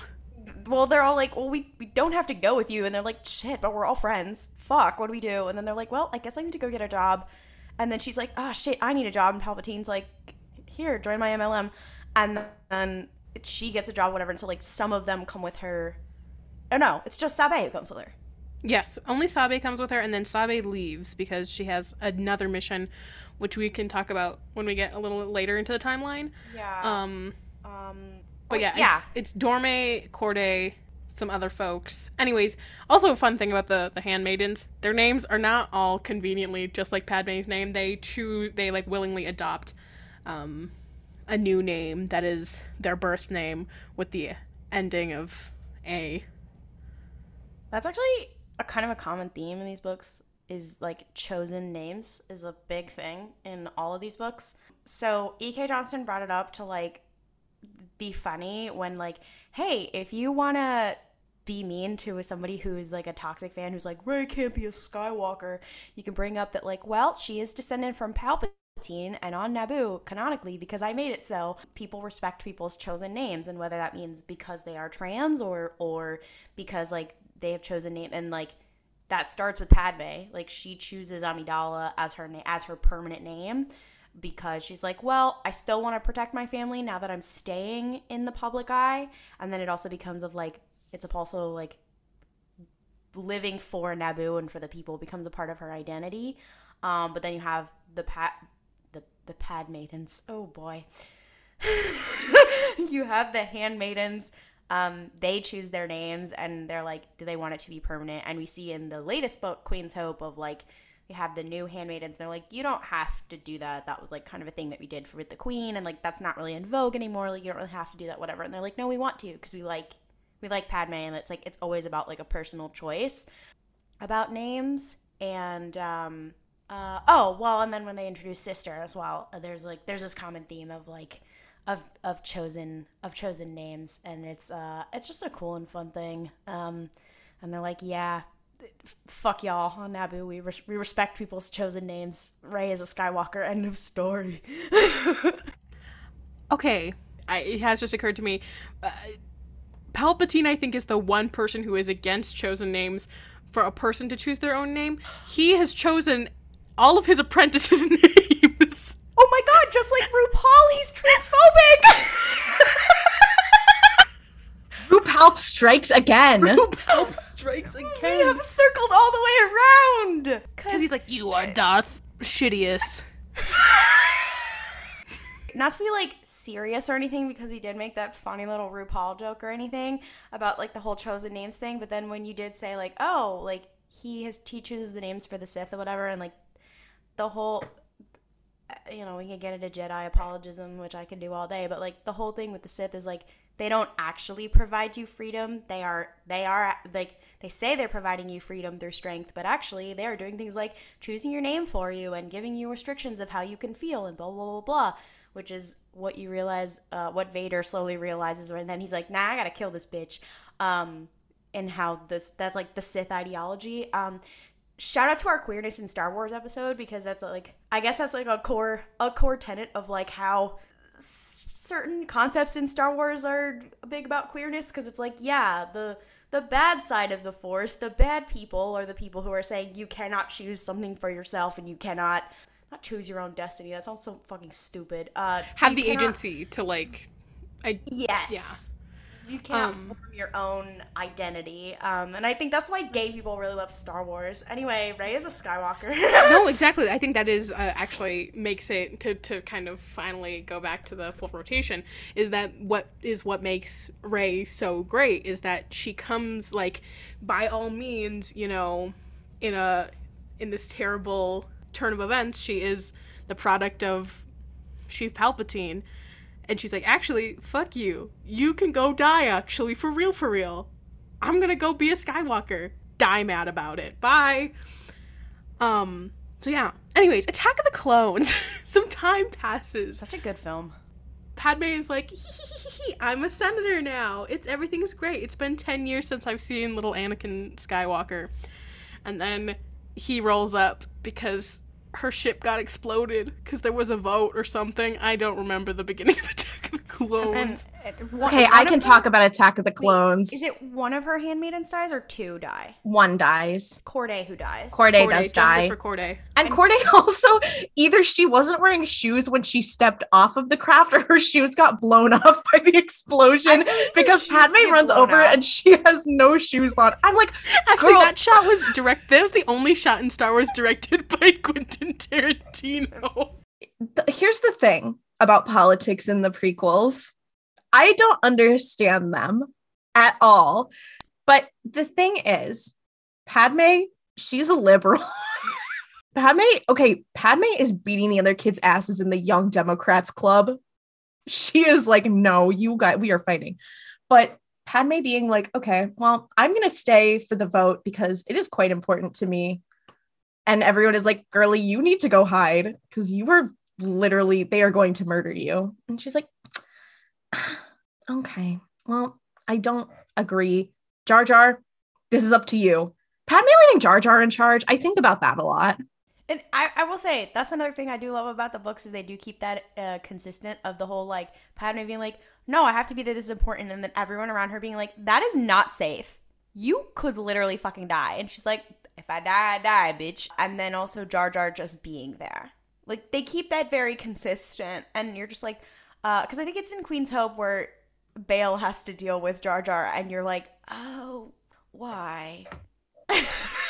Well, they're all like, well, we, we don't have to go with you. And they're like, shit, but we're all friends. Fuck, what do we do? And then they're like, well, I guess I need to go get a job. And then she's like, oh, shit, I need a job. And Palpatine's like, here, join my M L M. And then she gets a job, whatever, until, like, some of them come with her. Oh, no, it's just Sabe who comes with her. Yes, only Sabe comes with her, and then Sabe leaves because she has another mission, which we can talk about when we get a little later into the timeline. Yeah. Um. um but, oh, yeah, yeah. It, it's Dormé, Cordé, some other folks. Anyways, also a fun thing about the, the handmaidens, their names are not all conveniently just like Padme's name. They choose, they, like, willingly adopt, um... a new name that is their birth name with the ending of A. That's actually a kind of a common theme in these books, is like chosen names is a big thing in all of these books. So E K. Johnston brought it up to like be funny when like, hey, if you want to be mean to somebody who is like a toxic fan who's like, Rey can't be a Skywalker, you can bring up that like, well, she is descended from Palpatine. And on Naboo, canonically, because I made it so, people respect people's chosen names, and whether that means because they are trans or or because like they have chosen name, and like that starts with Padme. Like she chooses Amidala as her na- as her permanent name because she's like, well, I still want to protect my family now that I'm staying in the public eye, and then it also becomes of like it's also like living for Naboo and for the people becomes a part of her identity. Um, but then you have the Pat. The Padmaidens. Oh, boy. You have the handmaidens. Um, they choose their names, and they're like, do they want it to be permanent? And we see in the latest book, Queen's Hope, of like, you have the new handmaidens. They're like, you don't have to do that. That was like kind of a thing that we did for, with the queen, and like that's not really in vogue anymore. Like you don't really have to do that, whatever. And they're like, no, we want to because we like we like Padme, and it's like it's always about like a personal choice about names and. Um, Uh, oh, well, and then when they introduce sister as well, there's like, there's this common theme of like, of, of chosen, of chosen names. And it's, uh, it's just a cool and fun thing. Um, and they're like, yeah, f- fuck y'all on Naboo. We, res- we respect people's chosen names. Rey is a Skywalker. End of story. Okay. I, it has just occurred to me. Uh, Palpatine, I think, is the one person who is against chosen names for a person to choose their own name. He has chosen all of his apprentices' names. Oh my god, just like RuPaul, he's transphobic! RuPalp strikes again. RuPalp strikes again. We have circled all the way around. Because he's like, you are Darth shittiest. Not to be, like, serious or anything, because we did make that funny little RuPaul joke or anything about, like, the whole chosen names thing. But then when you did say, like, oh, like, he, has, he chooses the names for the Sith or whatever, and, like, the whole, you know, we can get into Jedi apologism, which I can do all day. But, like, the whole thing with the Sith is, like, they don't actually provide you freedom. They are, they are, like, they say they're providing you freedom through strength, but actually they're doing things like choosing your name for you and giving you restrictions of how you can feel and blah, blah, blah, blah. Which is what you realize, uh, what Vader slowly realizes, and then he's like, nah, I gotta kill this bitch. Um, and how this, that's like the Sith ideology. Um, shout out to our Queerness in Star Wars episode, because that's like, I guess that's like a core, a core tenet of like how s- certain concepts in Star Wars are big about queerness. Cause it's like, yeah, the, the bad side of the Force, the bad people are the people who are saying you cannot choose something for yourself and you cannot, not choose your own destiny. That sounds so fucking stupid. Uh, Have the cannot... agency to, like... I... Yes. Yeah. You can't um, form your own identity. Um, and I think that's why gay people really love Star Wars. Anyway, Rey is a Skywalker. No, exactly. I think that is uh, actually makes it, to, to kind of finally go back to the full rotation, is that what is what makes Rey so great, is that she comes, like, by all means, you know, in a in this terrible... turn of events, she is the product of Chief Palpatine, and she's like, actually, fuck you. You can go die, actually, for real, for real. I'm gonna go be a Skywalker. Die mad about it. Bye. Um, so yeah. Anyways, Attack of the Clones. Some time passes. Such a good film. Padme is like, hee hee hee hee, I'm a senator now. It's everything's great. It's been ten years since I've seen little Anakin Skywalker. And then he rolls up because her ship got exploded because there was a vote or something. I don't remember the beginning of Attack of the Clones. And, and, okay, one, I one can talk her... about Attack of the Clones. Wait, is it one of her handmaidens dies or two die? One dies. Cordé who dies. Cordé, Cordé does die. For Cordé. And, and Cordé also, either she wasn't wearing shoes when she stepped off of the craft or her shoes got blown off by the explosion because Padme runs over up. And she has no shoes on. I'm like, actually, girl. That shot was direct. That was the only shot in Star Wars directed by Quentin Tarantino. Here's the thing about politics in the prequels. I don't understand them at all. But the thing is, Padme, she's a liberal. Padme, okay, Padme is beating the other kids' asses in the Young Democrats Club. She is like, no, you guys, we are fighting. But Padme being like, okay, well, I'm going to stay for the vote because it is quite important to me. And everyone is like, girly, you need to go hide because you were literally, they are going to murder you. And she's like, okay, well, I don't agree. Jar Jar, this is up to you. Padme leaving Jar Jar in charge. I think about that a lot. And I, I will say, that's another thing I do love about the books is they do keep that uh, consistent of the whole, like, Padme being like, no, I have to be there. This is important. And then everyone around her being like, that is not safe. You could literally fucking die. And she's like, if I die, I die, bitch. And then also Jar Jar just being there. Like, they keep that very consistent. And you're just like, because uh, I think it's in Queen's Hope where Bail has to deal with Jar Jar. And you're like, oh, why?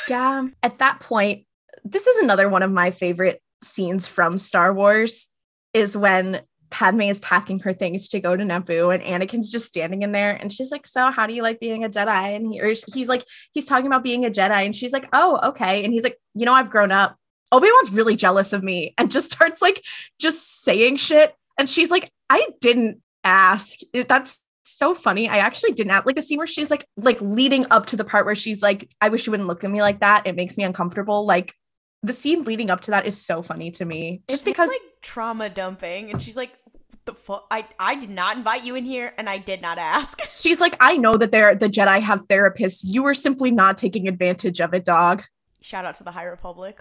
Yeah. At that point, this is another one of my favorite scenes from Star Wars is when Padme is packing her things to go to Naboo and Anakin's just standing in there and she's like, so how do you like being a Jedi? And he, or he's like, he's talking about being a Jedi and she's like, oh, okay. And he's like, you know, I've grown up. Obi-Wan's really jealous of me and just starts like just saying shit. And she's like, I didn't ask. That's so funny. I actually didn't ask. Like the scene where she's like, like leading up to the part where she's like, I wish you wouldn't look at me like that. It makes me uncomfortable. Like the scene leading up to that is so funny to me. Just it's because like trauma dumping. And she's like, the fu- I, I did not invite you in here and I did not ask. She's like, I know that they're the Jedi have therapists. You were simply not taking advantage of it, dog. Shout out to the High Republic.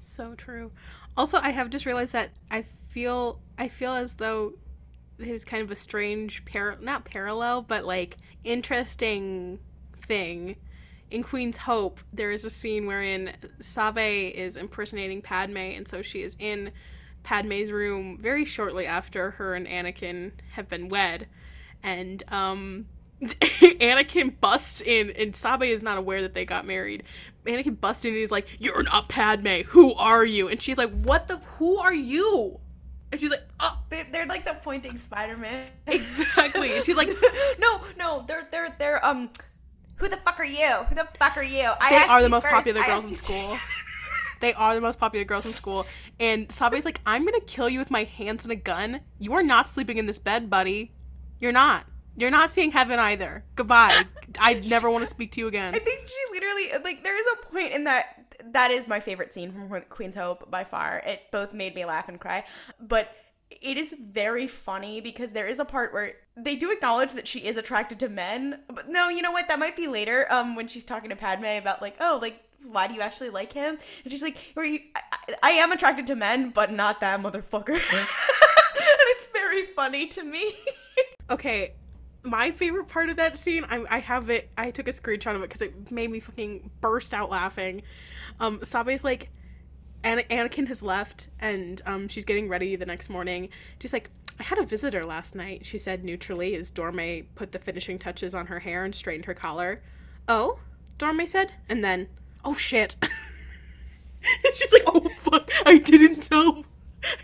So true. Also, I have just realized that I feel I feel as though there's kind of a strange, par- not parallel, but like interesting thing. In Queen's Hope, there is a scene wherein Sabe is impersonating Padme, and so she is in Padme's room very shortly after her and Anakin have been wed. And um, Anakin busts in, and Sabe is not aware that they got married, Anakin busts in and he's like, "You're not Padme. Who are you?" And she's like, "What the? Who are you?" And she's like, "Oh, they're, they're like the pointing Spider-Man." Exactly. And she's like, "No, no, they're they're they're um, who the fuck are you? Who the fuck are you?" I they asked are you the most first. popular girls in school. They are the most popular girls in school. And Sabe's like, "I'm gonna kill you with my hands and a gun. You are not sleeping in this bed, buddy. You're not. You're not seeing heaven either. Goodbye. I never want to speak to you again." I think she literally, like, there is a point in that, that is my favorite scene from Queen's Hope by far. It both made me laugh and cry. But it is very funny because there is a part where they do acknowledge that she is attracted to men. But no, you know what? That might be later um, when she's talking to Padme about, like, oh, like, why do you actually like him? And she's like, I, I am attracted to men, but not that motherfucker. And it's very funny to me. Okay. My favorite part of that scene, I, I have it, I took a screenshot of it because it made me fucking burst out laughing. Um, Sabe's like, An- Anakin has left, and um, she's getting ready the next morning. She's like, "I had a visitor last night," she said neutrally as Dormé put the finishing touches on her hair and straightened her collar. "Oh?" Dormé said, and then, "Oh shit." And she's like, "Oh fuck, I didn't tell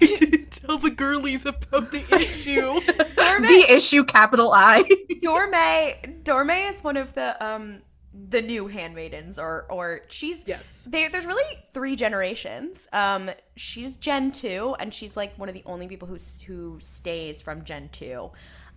I didn't tell the girlies about the issue." Dormé, the issue, capital I. Dormé, Dormé is one of the um the new handmaidens, or or she's yes. They, there's really three generations. Um, she's Gen two, and she's like one of the only people who who stays from Gen two,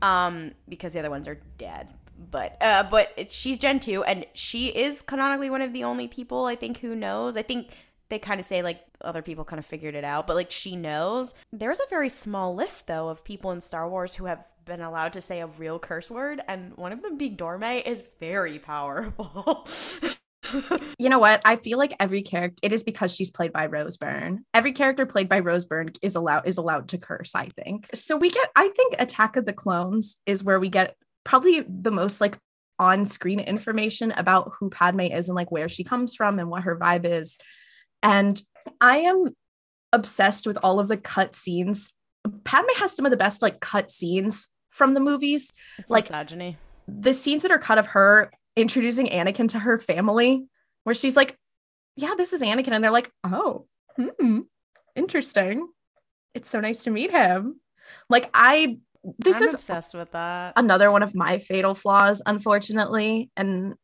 um, because the other ones are dead. But uh, but it, she's Gen two, and she is canonically one of the only people I think who knows. I think. They kind of say, like, other people kind of figured it out, but, like, she knows. There's a very small list, though, of people in Star Wars who have been allowed to say a real curse word, and one of them being Dormé is very powerful. You know what? I feel like every character, it is because she's played by Rose Byrne. Every character played by Rose Byrne is allowed, is allowed to curse, I think. So we get, I think Attack of the Clones is where we get probably the most, like, on-screen information about who Padme is and, like, where she comes from and what her vibe is. And I am obsessed with all of the cut scenes. Padme has some of the best, like, cut scenes from the movies. It's like misogyny. The scenes that are cut of her introducing Anakin to her family, where she's like, "Yeah, this is Anakin." And they're like, "Oh, hmm, interesting. It's so nice to meet him." Like, I, this I'm is obsessed with that. Another one of my fatal flaws, unfortunately. And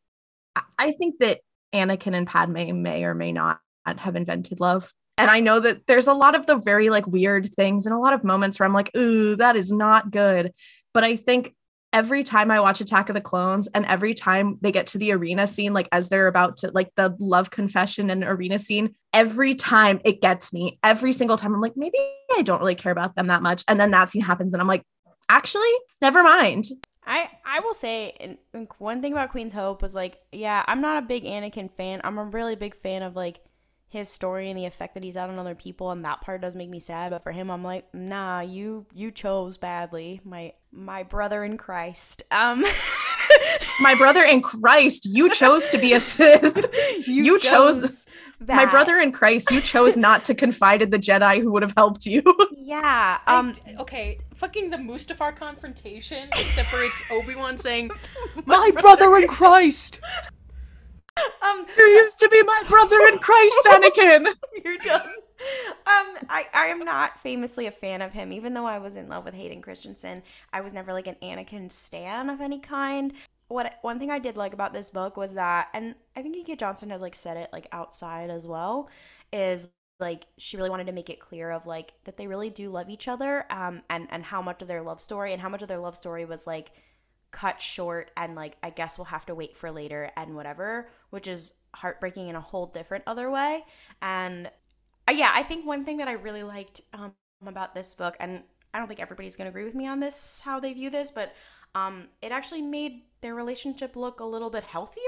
I think that Anakin and Padme may or may not have invented love. And I know that there's a lot of the very, like, weird things and a lot of moments where I'm like, "Ooh, that is not good." But I think every time I watch Attack of the Clones, and every time they get to the arena scene, like, as they're about to, like, the love confession and arena scene, every time it gets me. Every single time I'm like, maybe I don't really care about them that much. And then that scene happens and I'm like, actually, never mind. I, I will say one thing about Queen's Hope was, like, yeah, I'm not a big Anakin fan. I'm a really big fan of, like, his story and the effect that he's had on other people, and that part does make me sad. But for him, I'm like, nah, you you chose badly, my my brother in Christ. Um, my brother in Christ, you chose to be a Sith. You, you chose, chose that. My brother in Christ, you chose not to confide in the Jedi who would have helped you. Yeah. Um. I, okay. Fucking the Mustafar confrontation separates Obi-Wan saying, "My, my brother in Christ." Um, you used to be my brother in Christ, Anakin. You're dumb. Um, I, I am not famously a fan of him, even though I was in love with Hayden Christensen. I was never, like, an Anakin stan of any kind. What one thing I did like about this book was that, and I think E K. Johnston has, like, said it, like, outside as well, is, like, she really wanted to make it clear of, like, that they really do love each other, um, and and how much of their love story and how much of their love story was, like, cut short and, like, I guess we'll have to wait for later and whatever, which is heartbreaking in a whole different other way. And uh, yeah, I think one thing that I really liked um, about this book, and I don't think everybody's going to agree with me on this, how they view this, but um, it actually made their relationship look a little bit healthier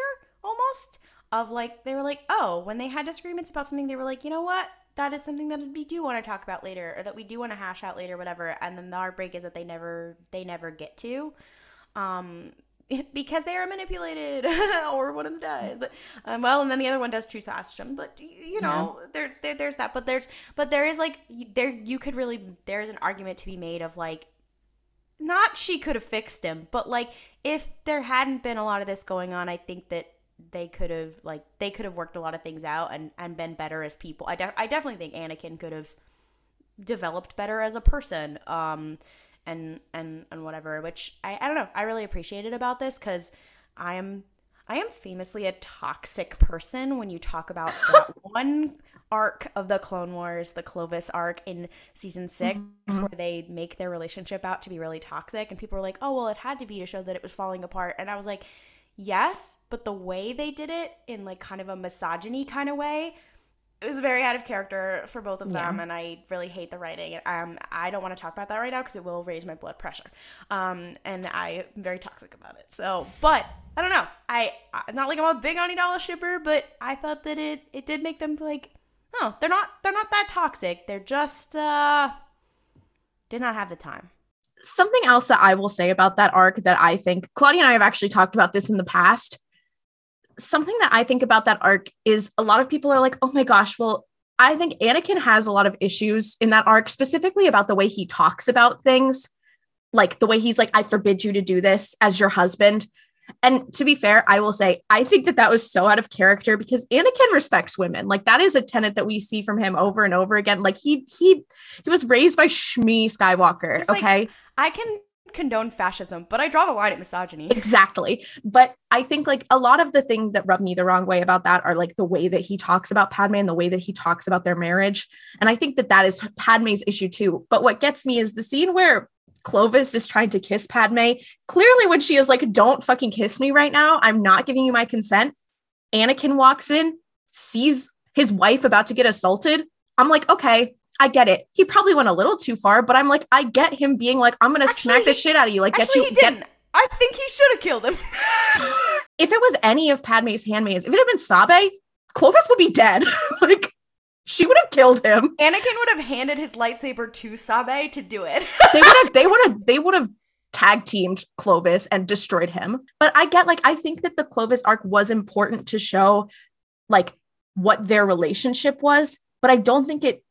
almost, of, like, they were like, oh, when they had disagreements about something, they were like, you know what? That is something that we do want to talk about later, or that we do want to hash out later, whatever. And then the heartbreak is that they never, they never get to. Um, because they are manipulated, or one of them dies. But um, well, and then the other one does choose Astrum. But you know, yeah. there, there, there's that. But there's, but there is like there. You could really there is an argument to be made of, like, not she could have fixed him, but, like, if there hadn't been a lot of this going on, I think that they could have like they could have worked a lot of things out and, and been better as people. I de- I definitely think Anakin could have developed better as a person, um, and and and whatever. Which I, I don't know. I really appreciated about this because I am I am famously a toxic person when you talk about that one arc of the Clone Wars, the Clovis arc in season six, mm-hmm. where they make their relationship out to be really toxic, and people were like, "Oh, well, it had to be to show that it was falling apart," and I was like, yes, but the way they did it in like kind of a misogyny kind of way, it was very out of character for both of them, yeah. and I really hate the writing. Um, I don't want to talk about that right now because it will raise my blood pressure, um, and I'm very toxic about it. So, but I don't know. I, I not like I'm a big Ani Dollar shipper, but I thought that it it did make them like, oh, they're not they're not that toxic. They're just uh, did not have the time. Something else that I will say about that arc that I think Claudia and I have actually talked about this in the past. Something that I think about that arc is a lot of people are like, oh my gosh, well, I think Anakin has a lot of issues in that arc, specifically about the way he talks about things, like the way he's like, I forbid you to do this as your husband. And to be fair, I will say, I think that that was so out of character because Anakin respects women. Like that is a tenet that we see from him over and over again. Like he, he, he was raised by Shmi Skywalker. It's okay. Like, I can condone fascism, but I draw the line at misogyny. Exactly. But I think like a lot of the things that rub me the wrong way about that are like the way that he talks about Padme and the way that he talks about their marriage. And I think that that is Padme's issue too. But what gets me is the scene where Clovis is trying to kiss Padme. Clearly when she is like, don't fucking kiss me right now. I'm not giving you my consent. Anakin walks in, sees his wife about to get assaulted. I'm like, okay, I get it. He probably went a little too far, but I'm like, I get him being like, I'm going to smack the shit out of you. Like, actually, get you, he didn't. Get- I think he should have killed him. If it was any of Padme's handmaids, if it had been Sabe, Clovis would be dead. Like, she would have killed him. Anakin would have handed his lightsaber to Sabe to do it. They would have, they would have, they would have tag teamed Clovis and destroyed him. But I get, like, I think that the Clovis arc was important to show, like, what their relationship was, but I don't think it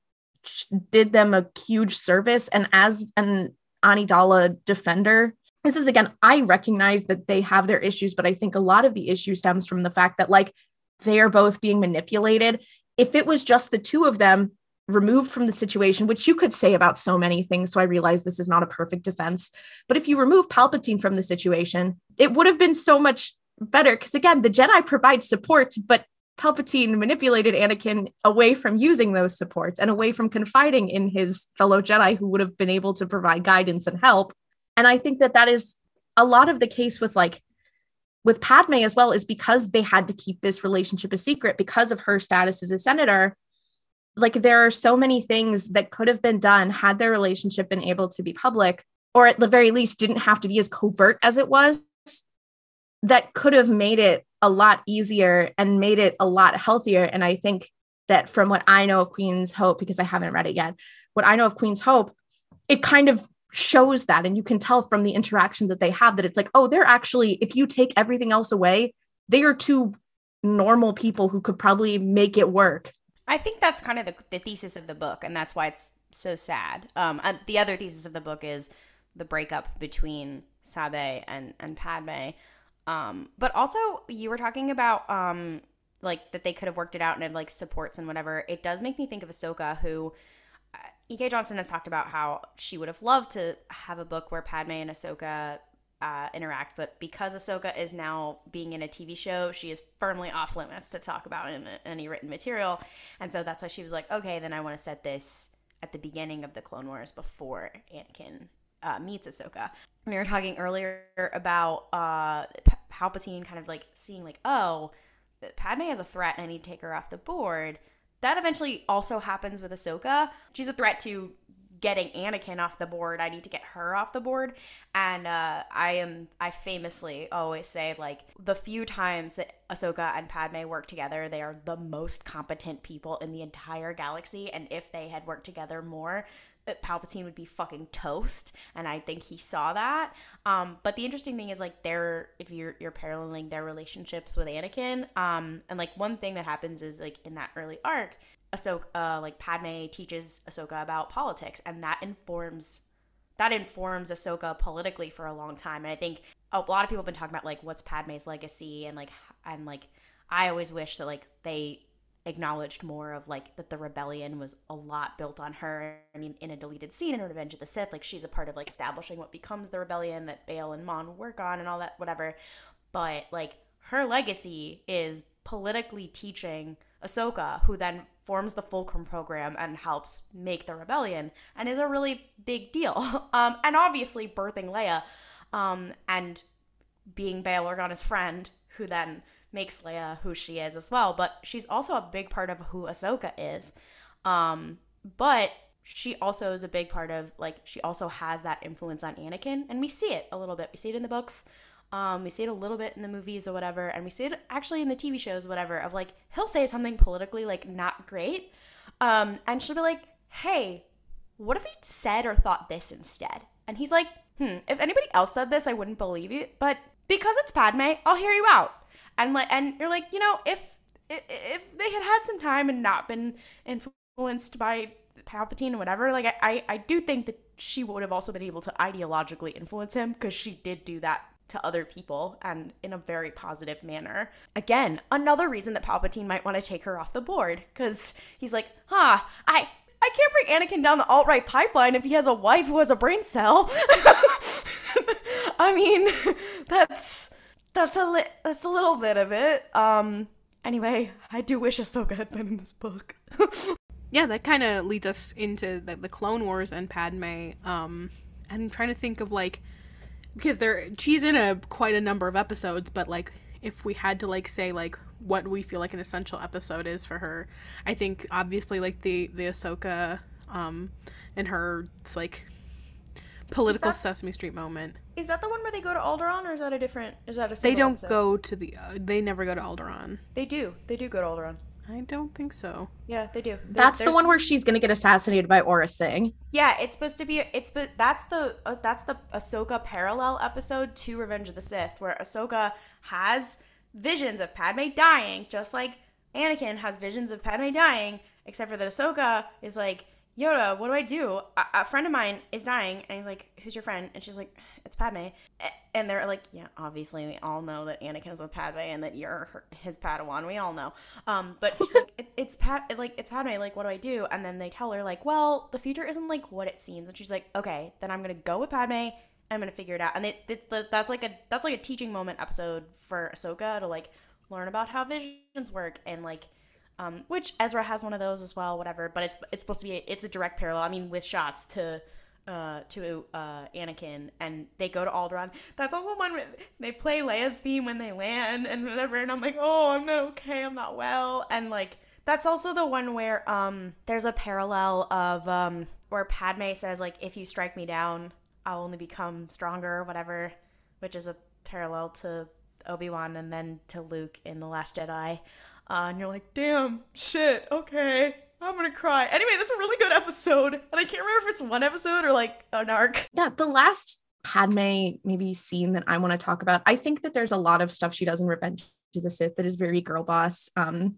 did them a huge service. And as an Ani Dala defender, this is, again, I recognize that they have their issues, but I think a lot of the issue stems from the fact that, like, they are both being manipulated. If it was just the two of them removed from the situation, which you could say about so many things, so I realize this is not a perfect defense, but if you remove Palpatine from the situation, it would have been so much better. Because again, the Jedi provide supports, but Palpatine manipulated Anakin away from using those supports and away from confiding in his fellow Jedi who would have been able to provide guidance and help. And I think that that is a lot of the case with like, with Padme as well, is because they had to keep this relationship a secret because of her status as a senator. Like, there are so many things that could have been done had their relationship been able to be public, or at the very least didn't have to be as covert as it was, that could have made it a lot easier and made it a lot healthier. And I think that from what I know of Queen's Hope, because I haven't read it yet, what I know of Queen's Hope, it kind of shows that, and you can tell from the interaction that they have that it's like, oh, they're actually, if you take everything else away, they are two normal people who could probably make it work. I think that's kind of the, the thesis of the book, and that's why it's so sad. Um, and the other thesis of the book is the breakup between Sabe and, and Padme. Um, but also, you were talking about um, like that they could have worked it out and had like supports and whatever. It does make me think of Ahsoka, who E K. Johnston has talked about how she would have loved to have a book where Padme and Ahsoka uh, interact, but because Ahsoka is now being in a T V show, she is firmly off limits to talk about in any written material. And so that's why she was like, okay, then I want to set this at the beginning of the Clone Wars before Anakin uh, meets Ahsoka. And we were talking earlier about uh, Palpatine kind of like seeing like, oh, Padme is a threat and I need to take her off the board. That eventually also happens with Ahsoka. She's a threat to getting Anakin off the board. I need to get her off the board. And uh, I am, I famously always say, like, the few times that Ahsoka and Padme work together, they are the most competent people in the entire galaxy. And if they had worked together more, Palpatine would be fucking toast. And I think he saw that. Um, but the interesting thing is, like, they're, if you're, you're paralleling their relationships with Anakin. Um, and like one thing that happens is, like, in that early arc, Ahsoka, uh, like Padme teaches Ahsoka about politics, and that informs, that informs Ahsoka politically for a long time. And I think a lot of people have been talking about, like, what's Padme's legacy and like And like, I always wish that like they acknowledged more of like that the rebellion was a lot built on her. I mean, in a deleted scene in Revenge of the Sith, like she's a part of like establishing what becomes the rebellion that Bail and Mon work on and all that, whatever. But like her legacy is politically teaching Ahsoka, who then forms the Fulcrum program and helps make the rebellion, and is a really big deal. Um, and obviously birthing Leia, um, and being Bail Organa's friend, who then makes Leia who she is as well. But she's also a big part of who Ahsoka is. Um, but she also is a big part of, like, she also has that influence on Anakin, and we see it a little bit. We see it in the books. Um, we see it a little bit in the movies or whatever, and we see it actually in the T V shows, whatever, of like, he'll say something politically, like, not great, um, and she'll be like, hey, what if he said or thought this instead? And he's like, hmm, if anybody else said this, I wouldn't believe it, but because it's Padme, I'll hear you out. And like, and you're like, you know, if, if, if they had had some time and not been influenced by Palpatine or whatever, like, I, I, I do think that she would have also been able to ideologically influence him, because she did do that to other people, and in a very positive manner. Again, another reason that Palpatine might want to take her off the board, because he's like, huh, I I can't bring Anakin down the alt-right pipeline if he has a wife who has a brain cell. I mean, that's that's a li- that's a little bit of it. Um. Anyway, I do wish Ahsoka had been in this book. Yeah, that kind of leads us into the, the Clone Wars and Padme. Um, I'm trying to think of like, because there, she's in a quite a number of episodes, but like if we had to like say like what we feel like an essential episode is for her, I think obviously like the the Ahsoka um and her like political that, Sesame Street moment. Is that the one where they go to Alderaan, or is that a different? Is that a single They don't episode? Go to the. Uh, they never go to Alderaan. They do. They do go to Alderaan. I don't think so. Yeah, they do. There's, that's there's... the one where she's gonna get assassinated by Aura Singh. Yeah, it's supposed to be. It's but that's the uh, that's the Ahsoka parallel episode to Revenge of the Sith, where Ahsoka has visions of Padme dying, just like Anakin has visions of Padme dying, except for that Ahsoka is like, Yoda, what do I do? A, a friend of mine is dying, and he's like, who's your friend? And she's like, it's Padme. And they're like, yeah, obviously we all know that Anakin is with Padme and that you're her, his Padawan. We all know. Um, but she's like, it, it's Pat, like it's Padme. Like, what do I do? And then they tell her like, well, the future isn't like what it seems. And she's like, okay, then I'm gonna go with Padme. I'm gonna figure it out. And they, they, that's like a that's like a teaching moment episode for Ahsoka to like learn about how visions work and like. Um, which Ezra has one of those as well, whatever. But it's it's supposed to be a, it's a direct parallel. I mean, with shots to uh, to uh, Anakin, and they go to Alderaan. That's also one where they play Leia's theme when they land and whatever. And I'm like, oh, I'm not okay. I'm not well. And like that's also the one where um, there's a parallel of um, where Padme says like, if you strike me down, I'll only become stronger, or whatever. Which is a parallel to Obi-Wan and then to Luke in The Last Jedi. Uh, and you're like, damn, shit, okay, I'm gonna cry. Anyway, that's a really good episode, and I can't remember if it's one episode or, like, an arc. Yeah, the last Padme maybe scene that I want to talk about, I think that there's a lot of stuff she does in Revenge of the Sith that is very girl boss. Um,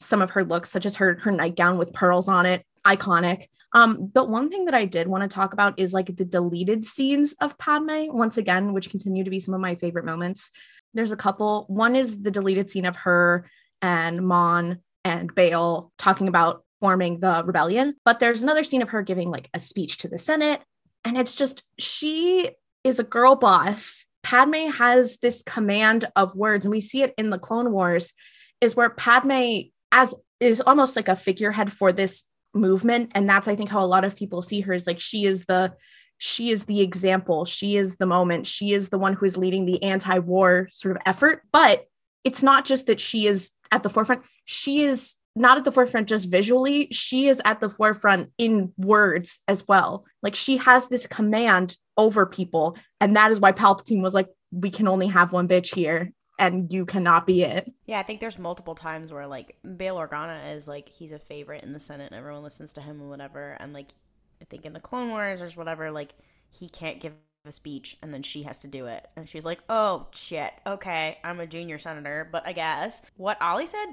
some of her looks, such as her her nightgown with pearls on it, iconic. Um, but one thing that I did want to talk about is, like, the deleted scenes of Padme, once again, which continue to be some of my favorite moments. There's a couple. One is the deleted scene of her and Mon and Bail talking about forming the rebellion. But there's another scene of her giving like a speech to the Senate. And it's just, she is a girl boss. Padme has this command of words. And we see it in the Clone Wars is where Padme as is almost like a figurehead for this movement. And that's, I think, how a lot of people see her is like, she is the, she is the example. She is the moment. She is the one who is leading the anti-war sort of effort. But it's not just that she is at the forefront. She is not at the forefront just visually. She is at the forefront in words as well. Like she has this command over people. And that is why Palpatine was like, we can only have one bitch here and you cannot be it. Yeah, I think there's multiple times where like Bail Organa is like, he's a favorite in the Senate and everyone listens to him and whatever. And like, I think in the Clone Wars or whatever, like he can't give a speech and then she has to do it, and she's like, oh shit, okay, I'm a junior senator, but I guess what Ollie said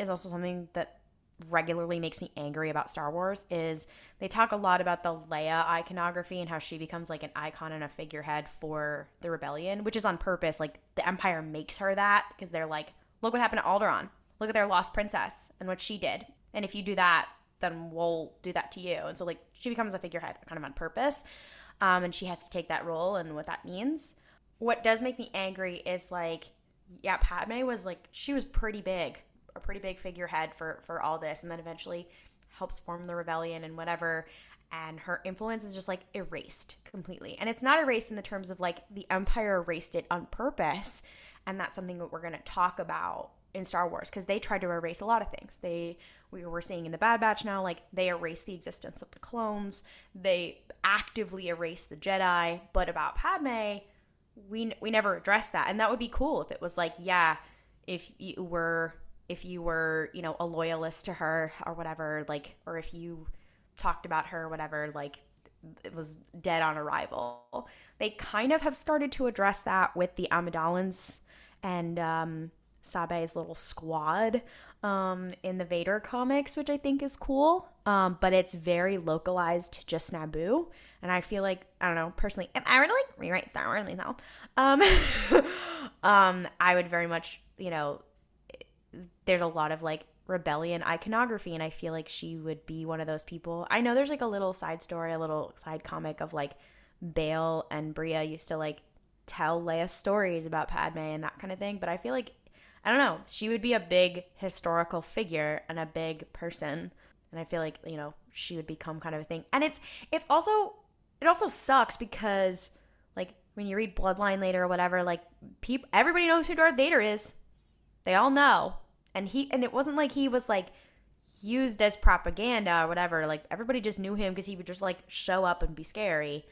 is also something that regularly makes me angry about Star Wars is they talk a lot about the Leia iconography and how she becomes like an icon and a figurehead for the rebellion, which is on purpose. Like the Empire makes her that because they're like, look what happened to Alderaan. Look at their lost princess and what she did. And if you do that, then we'll do that to you. And so like she becomes a figurehead kind of on purpose. Um, and she has to take that role and what that means. What does make me angry is like, yeah, Padme was like, she was pretty big, a pretty big figurehead for, for all this. And then eventually helps form the rebellion and whatever. And her influence is just like erased completely. And it's not erased in the terms of like the Empire erased it on purpose. And that's something that we're going to talk about in Star Wars, because they tried to erase a lot of things. They we were seeing in the Bad Batch now, like they erased the existence of the clones. They actively erased the Jedi. But about Padme, we we never addressed that, and that would be cool if it was like, yeah, if you were if you were you know a loyalist to her or whatever, like, or if you talked about her or whatever, like it was dead on arrival. They kind of have started to address that with the Amidalans and um. Sabe's little squad um, in the Vader comics, which I think is cool, um, but it's very localized to just Naboo, and I feel like, I don't know, personally, if I were to, like, rewrite Star Wars, you know, um, um, I would very much, you know, there's a lot of, like, rebellion iconography, and I feel like she would be one of those people. I know there's, like, a little side story, a little side comic of, like, Bail and Bria used to, like, tell Leia stories about Padme and that kind of thing, but I feel like I don't know. She would be a big historical figure and a big person. And I feel like, you know, she would become kind of a thing. And it's it's also it also sucks because like when you read Bloodline later or whatever, like people everybody knows who Darth Vader is. They all know. And he and it wasn't like he was like used as propaganda or whatever. Like everybody just knew him because he would just like show up and be scary.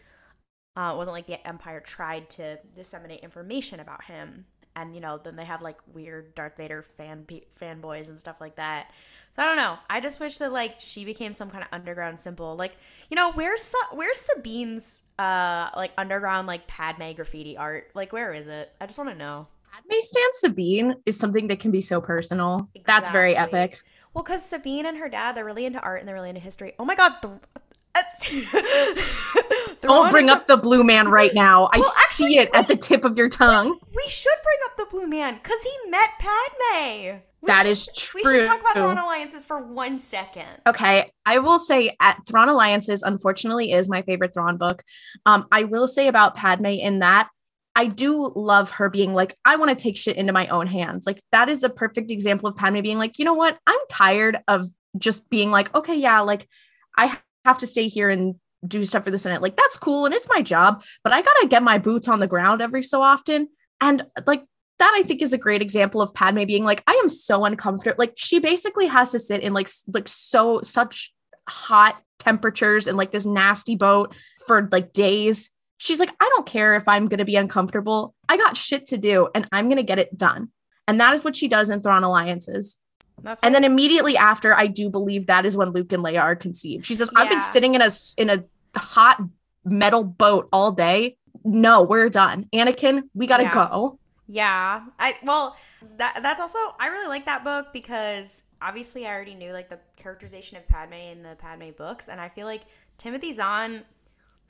Uh, it wasn't like the Empire tried to disseminate information about him. And, you know, then they have, like, weird Darth Vader fan pe- fanboys and stuff like that. So, I don't know. I just wish that, like, she became some kind of underground symbol. Like, you know, where's Sa- where's Sabine's, uh, like, underground, like, Padme graffiti art? Like, where is it? I just want to know. Padme stands Sabine is something that can be so personal. Exactly. That's very epic. Well, because Sabine and her dad, they're really into art and they're really into history. Oh, my God. Th- Don't bring up the blue man right now. I well, actually, see it at the tip of your tongue. We should bring up the blue man because he met Padme. We that should, is true. We should talk about Thrawn Alliances for one second. Okay. I will say at Thrawn Alliances, unfortunately, is my favorite Thrawn book. Um, I will say about Padme in that I do love her being like, I want to take shit into my own hands. Like that is a perfect example of Padme being like, you know what? I'm tired of just being like, okay, yeah, like I have to stay here and do stuff for the Senate. Like, that's cool. And it's my job, but I got to get my boots on the ground every so often. And like, that I think is a great example of Padme being like, I am so uncomfortable. Like she basically has to sit in like, like so such hot temperatures and like this nasty boat for like days. She's like, I don't care if I'm going to be uncomfortable. I got shit to do and I'm going to get it done. And that is what she does in Thrawn Alliances. That's and then immediately after, I do believe that is when Luke and Leia are conceived. She says, yeah. I've been sitting in a, in a hot metal boat all day. No, we're done. Anakin, we got to yeah. go. Yeah. I Well, that that's also, I really like that book because obviously I already knew like the characterization of Padme in the Padme books. And I feel like Timothy Zahn,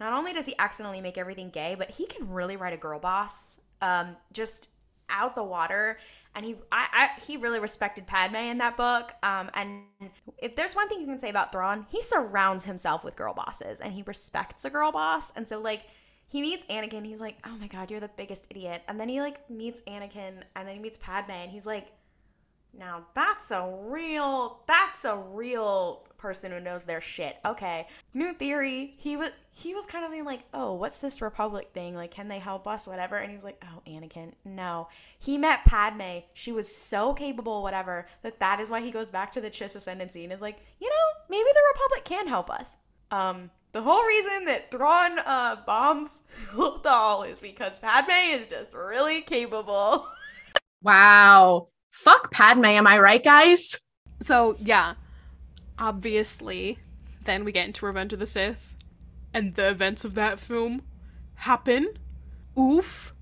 not only does he accidentally make everything gay, but he can really write a girl boss um, just out the water. And he I, I, he really respected Padme in that book. Um, and if there's one thing you can say about Thrawn, he surrounds himself with girl bosses and he respects a girl boss. And so, like, he meets Anakin. He's like, oh, my God, you're the biggest idiot. And then he, like, meets Anakin and then he meets Padme. And he's like, now that's a real, that's a real person who knows their shit. Okay. New theory. He was he was kind of like, oh, what's this Republic thing? Like, can they help us? Whatever. And he was like, oh, Anakin, no. He met Padme. She was so capable, whatever, that that is why he goes back to the Chiss Ascendancy and is like, you know, maybe the Republic can help us. Um, the whole reason that Thrawn uh, bombs Lothal is because Padme is just really capable. Wow. Fuck Padme, am I right, guys? So, yeah, obviously, then we get into Revenge of the Sith, and the events of that film happen. Oof.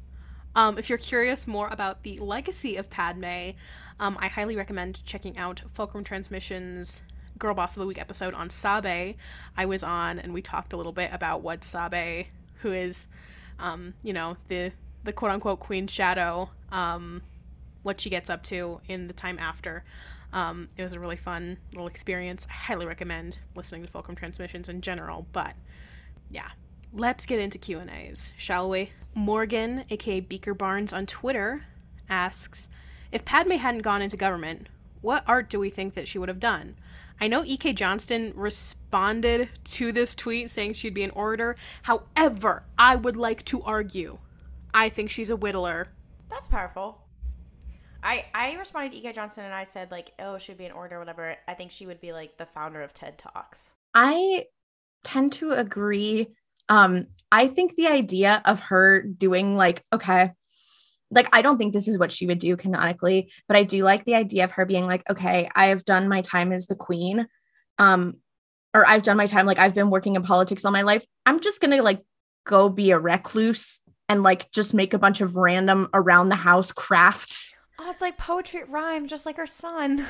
Um, if you're curious more about the legacy of Padme, um, I highly recommend checking out Fulcrum Transmissions' Girl Boss of the Week episode on Sabe, I was on and we talked a little bit about what Sabe, who is, um, you know, the, the quote-unquote Queen Shadow, um, what she gets up to in the time after. Um, it was a really fun little experience. I highly recommend listening to Fulcrum Transmissions in general, but yeah. Let's get into Q and A's, shall we? Morgan, aka Beaker Barnes on Twitter, asks, if Padme hadn't gone into government, what art do we think that she would have done? I know E K. Johnston responded to this tweet saying she'd be an orator. However, I would like to argue, I think she's a whittler. That's powerful. I, I responded to E K. Johnston and I said, like, oh, she'd be an orator, whatever. I think she would be, like, the founder of TED Talks. I tend to agree. Um, I think the idea of her doing, like, okay, like, I don't think this is what she would do canonically, but I do like the idea of her being like, okay, I have done my time as the queen, um, or I've done my time. Like, I've been working in politics all my life. I'm just going to, like, go be a recluse and, like, just make a bunch of random around the house crafts. Oh, it's like poetry rhyme, just like her son.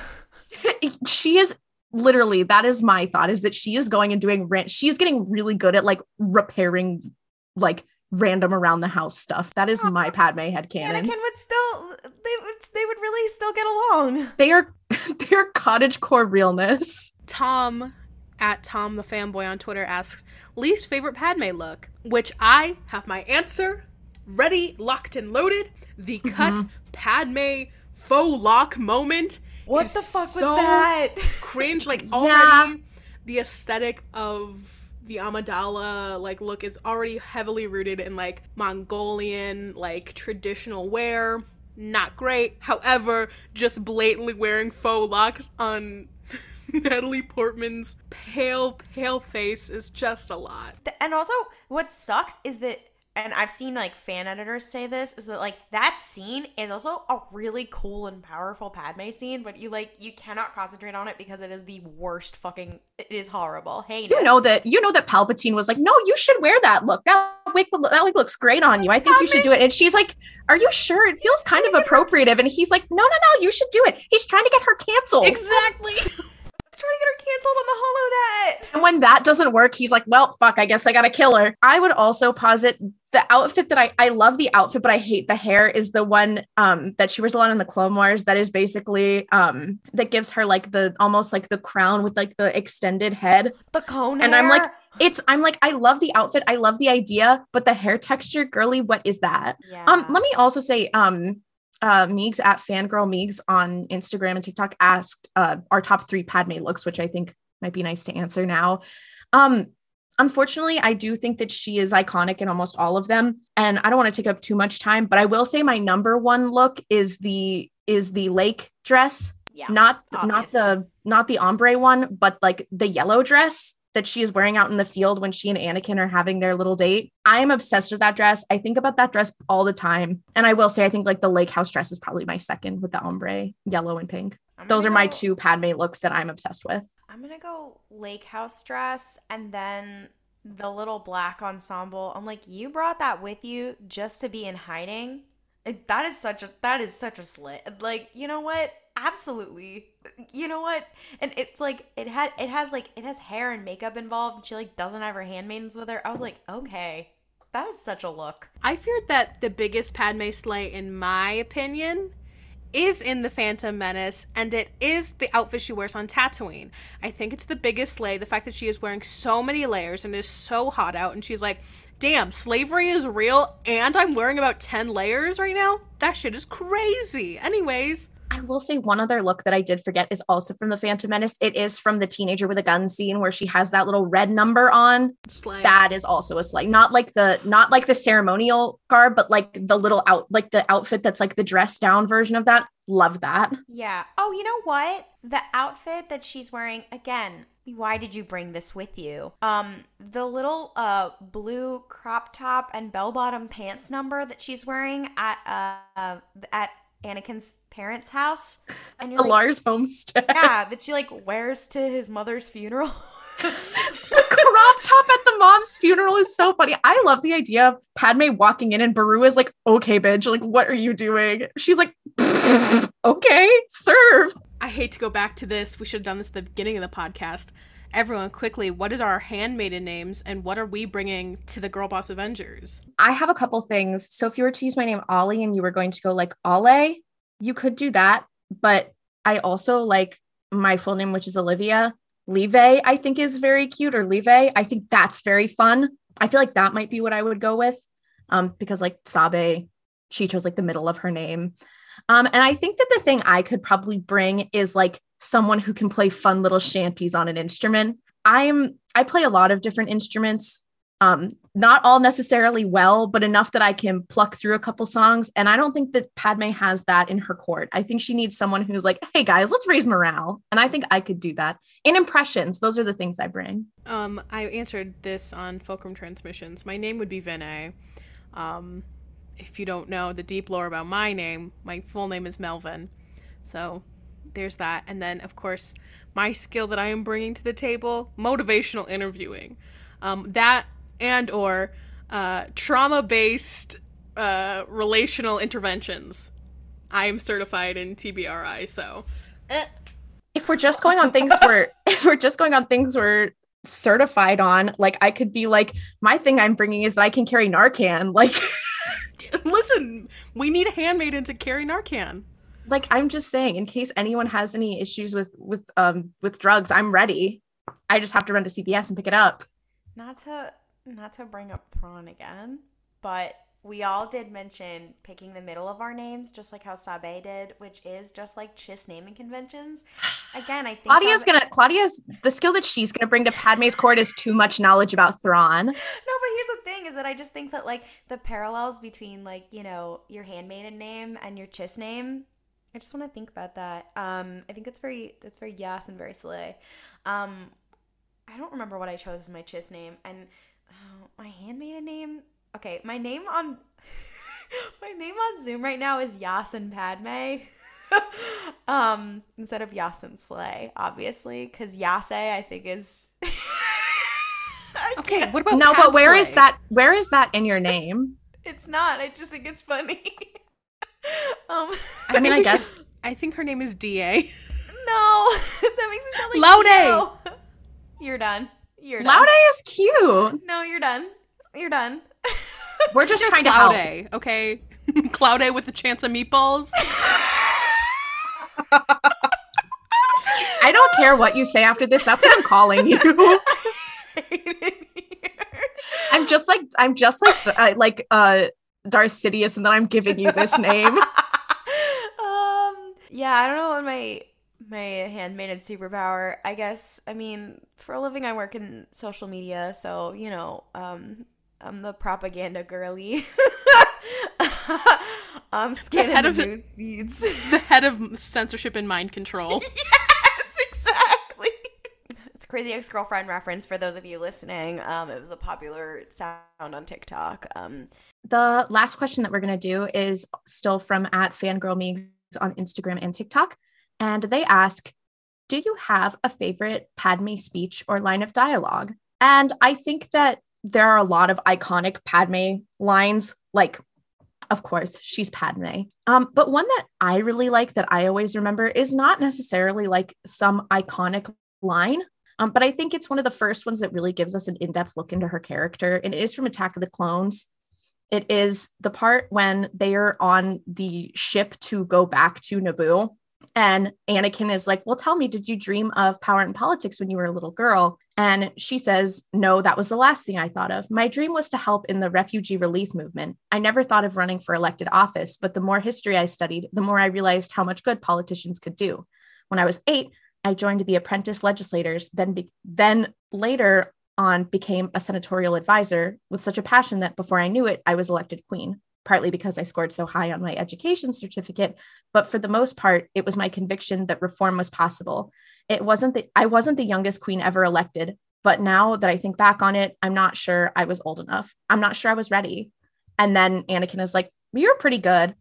She is. Literally, that is my thought, is that she is going and doing rant. She is getting really good at, like, repairing, like, random around the house stuff. That is Aww. my Padme headcanon. Anakin would still, they would, they would really still get along. They are, they are cottagecore realness. Tom, at Tom the Fanboy on Twitter, asks, least favorite Padme look, which I have my answer ready, locked and loaded. The cut mm-hmm. Padme faux lock moment. What the fuck was so that? Cringe, like, yeah. Already the aesthetic of the Amidala, like, look is already heavily rooted in, like, Mongolian, like, traditional wear. Not great. However, just blatantly wearing faux locks on Natalie Portman's pale, pale face is just a lot. And also, what sucks is that, and I've seen, like, fan editors say this, is that, like, that scene is also a really cool and powerful Padme scene, but you, like, you cannot concentrate on it because it is the worst fucking, it is horrible. Hey, you know that, you know that Palpatine was like, no, you should wear that look. That wig, that wig looks great on you. I think Padme, you should do it. And she's like, are you sure? It feels kind of appropriative. And he's like, no, no, no, you should do it. He's trying to get her canceled. Exactly. Trying to get her canceled on the holonet. And when that doesn't work, he's like, well, fuck, I guess I gotta kill her. I would also posit the outfit that I, I love the outfit, but I hate the hair, is the one um, that she wears a lot in the Clone Wars. That is basically, um, that gives her, like, the, almost like the crown with, like, the extended head. The cone and hair. I'm like, it's, I'm like, I love the outfit. I love the idea, but the hair texture, girly, what is that? Yeah. Um, let me also say, um, Uh, Meegs at Fangirl Meegs on Instagram and TikTok asked uh, our top three Padme looks, which I think might be nice to answer now. Um, unfortunately, I do think that she is iconic in almost all of them, and I don't want to take up too much time, but I will say my number one look is the is the lake dress, yeah, not obviously. not the not the ombre one, but, like, the yellow dress that she is wearing out in the field when she and Anakin are having their little date. I am obsessed with that dress. I think about that dress all the time. And I will say, I think, like, the lake house dress is probably my second, with the ombre, yellow and pink. Those are my go... two Padme looks that I'm obsessed with. I'm going to go lake house dress and then the little black ensemble. I'm like, you brought that with you just to be in hiding? That is such a, that is such a slit. Like, you know what? Absolutely. You know what? And it's like, it had, it has like, it has hair and makeup involved. And she, like, doesn't have her handmaidens with her. I was like, okay, that is such a look. I feared that the biggest Padme slay, in my opinion, is in The Phantom Menace, and it is the outfit she wears on Tatooine. I think it's the biggest slay. The fact that she is wearing so many layers and is so hot out, and she's like, damn, slavery is real, and I'm wearing about ten layers right now? That shit is crazy. Anyways. I will say one other look that I did forget is also from The Phantom Menace. It is from the Teenager with a Gun scene where she has that little red number on. Slay. That is also a slay. Not like the not like the ceremonial garb, but, like, the little out like the outfit that's, like, the dress down version of that. Love that. Yeah. Oh, you know what? The outfit that she's wearing, again, why did you bring this with you? Um, the little uh blue crop top and bell bottom pants number that she's wearing at uh at Anakin's parents' house, and you're like, Alar's homestead. Yeah, that she, like, wears to his mother's funeral. The crop top at the mom's funeral is so funny. I love the idea of Padme walking in and Beru is like, okay, bitch, like, what are you doing? She's like, okay, serve. I hate to go back to this. We should have done this at the beginning of the podcast. Everyone, quickly, what is our handmaiden names and what are we bringing to the Girl Boss Avengers? I have a couple things. So if you were to use my name Ollie and you were going to go like Ole, you could do that. But I also like my full name, which is Olivia. Leve, I think, is very cute, or Leve. I think that's very fun. I feel like that might be what I would go with um, because like Sabe, she chose like the middle of her name. Um, and I think that the thing I could probably bring is like someone who can play fun little shanties on an instrument. I'm, I play a lot of different instruments, um, not all necessarily well, but enough that I can pluck through a couple songs. And I don't think that Padme has that in her court. I think she needs someone who's like, hey guys, let's raise morale. And I think I could do that. In impressions, those are the things I bring. Um, I answered this on Fulcrum Transmissions. My name would be Vinay. Um, if you don't know the deep lore about my name, my full name is Melvin. So there's that. And then, of course, my skill that I am bringing to the table, motivational interviewing. Um, that and or uh, trauma-based uh, relational interventions. I am certified in T B R I, so. Eh. If we're just going on things we're, if we're just going on things we're certified on, like I could be like, my thing I'm bringing is that I can carry Narcan. Like, listen, we need a handmaiden to carry Narcan. Like, I'm just saying, in case anyone has any issues with with um with drugs, I'm ready. I just have to run to C B S and pick it up. Not to not to bring up Thrawn again, but we all did mention picking the middle of our names, just like how Sabe did, which is just like Chiss naming conventions. Again, I think Claudia's Sabe- gonna Claudia's the skill that she's gonna bring to Padme's court is too much knowledge about Thrawn. No, but here's the thing: is that I just think that like the parallels between like you know your handmaiden name and your Chiss name. I just want to think about that. Um, I think that's very that's very Yas and very Slay. Um, I don't remember what I chose as my Chiss name. And oh, my handmaiden name? Okay, my name on my name on Zoom right now is Yas and Padme. um, instead of Yas and Slay, obviously. Because Yase, I think, is... I okay, can't. What about No, Pat but where Slay? Is that? Where is that in your name? It's not. I just think it's funny. Um, I mean, I guess should, I think her name is D A. No, that makes me sound like Laude. Keo. You're done. You're done. Laude is cute. No, you're done. You're done. We're just you're trying Claude, to help. Okay, Claude with a chance of meatballs. I don't care what you say after this. That's what I'm calling you. I'm just like I'm just like uh, like uh. Darth Sidious, and then I'm giving you this name. um, yeah, I don't know what my my handmaiden superpower. I guess I mean for a living I work in social media, so you know um, I'm the propaganda girly. I'm scanning the, the news feeds. The head of censorship and mind control. Yes, exactly. It's a Crazy Ex-Girlfriend reference for those of you listening. Um, it was a popular sound on TikTok. Um. The last question that we're going to do is still from at fangirlmeegs on Instagram and TikTok. And they ask, do you have a favorite Padme speech or line of dialogue? And I think that there are a lot of iconic Padme lines, like, of course, she's Padme. Um, but one that I really like that I always remember is not necessarily like some iconic line. Um, but I think it's one of the first ones that really gives us an in-depth look into her character. And it is from Attack of the Clones. It is the part when they are on the ship to go back to Naboo. And Anakin is like, well, tell me, did you dream of power and politics when you were a little girl? And she says, no, that was the last thing I thought of. My dream was to help in the refugee relief movement. I never thought of running for elected office, but the more history I studied, the more I realized how much good politicians could do. When I was eight, I joined the apprentice legislators, then, be- then later on became a senatorial advisor with such a passion that before I knew it, I was elected queen, partly because I scored so high on my education certificate. But for the most part, it was my conviction that reform was possible. It wasn't that I wasn't the youngest queen ever elected, but now that I think back on it, I'm not sure I was old enough. I'm not sure I was ready. And then Anakin is like, you're pretty good.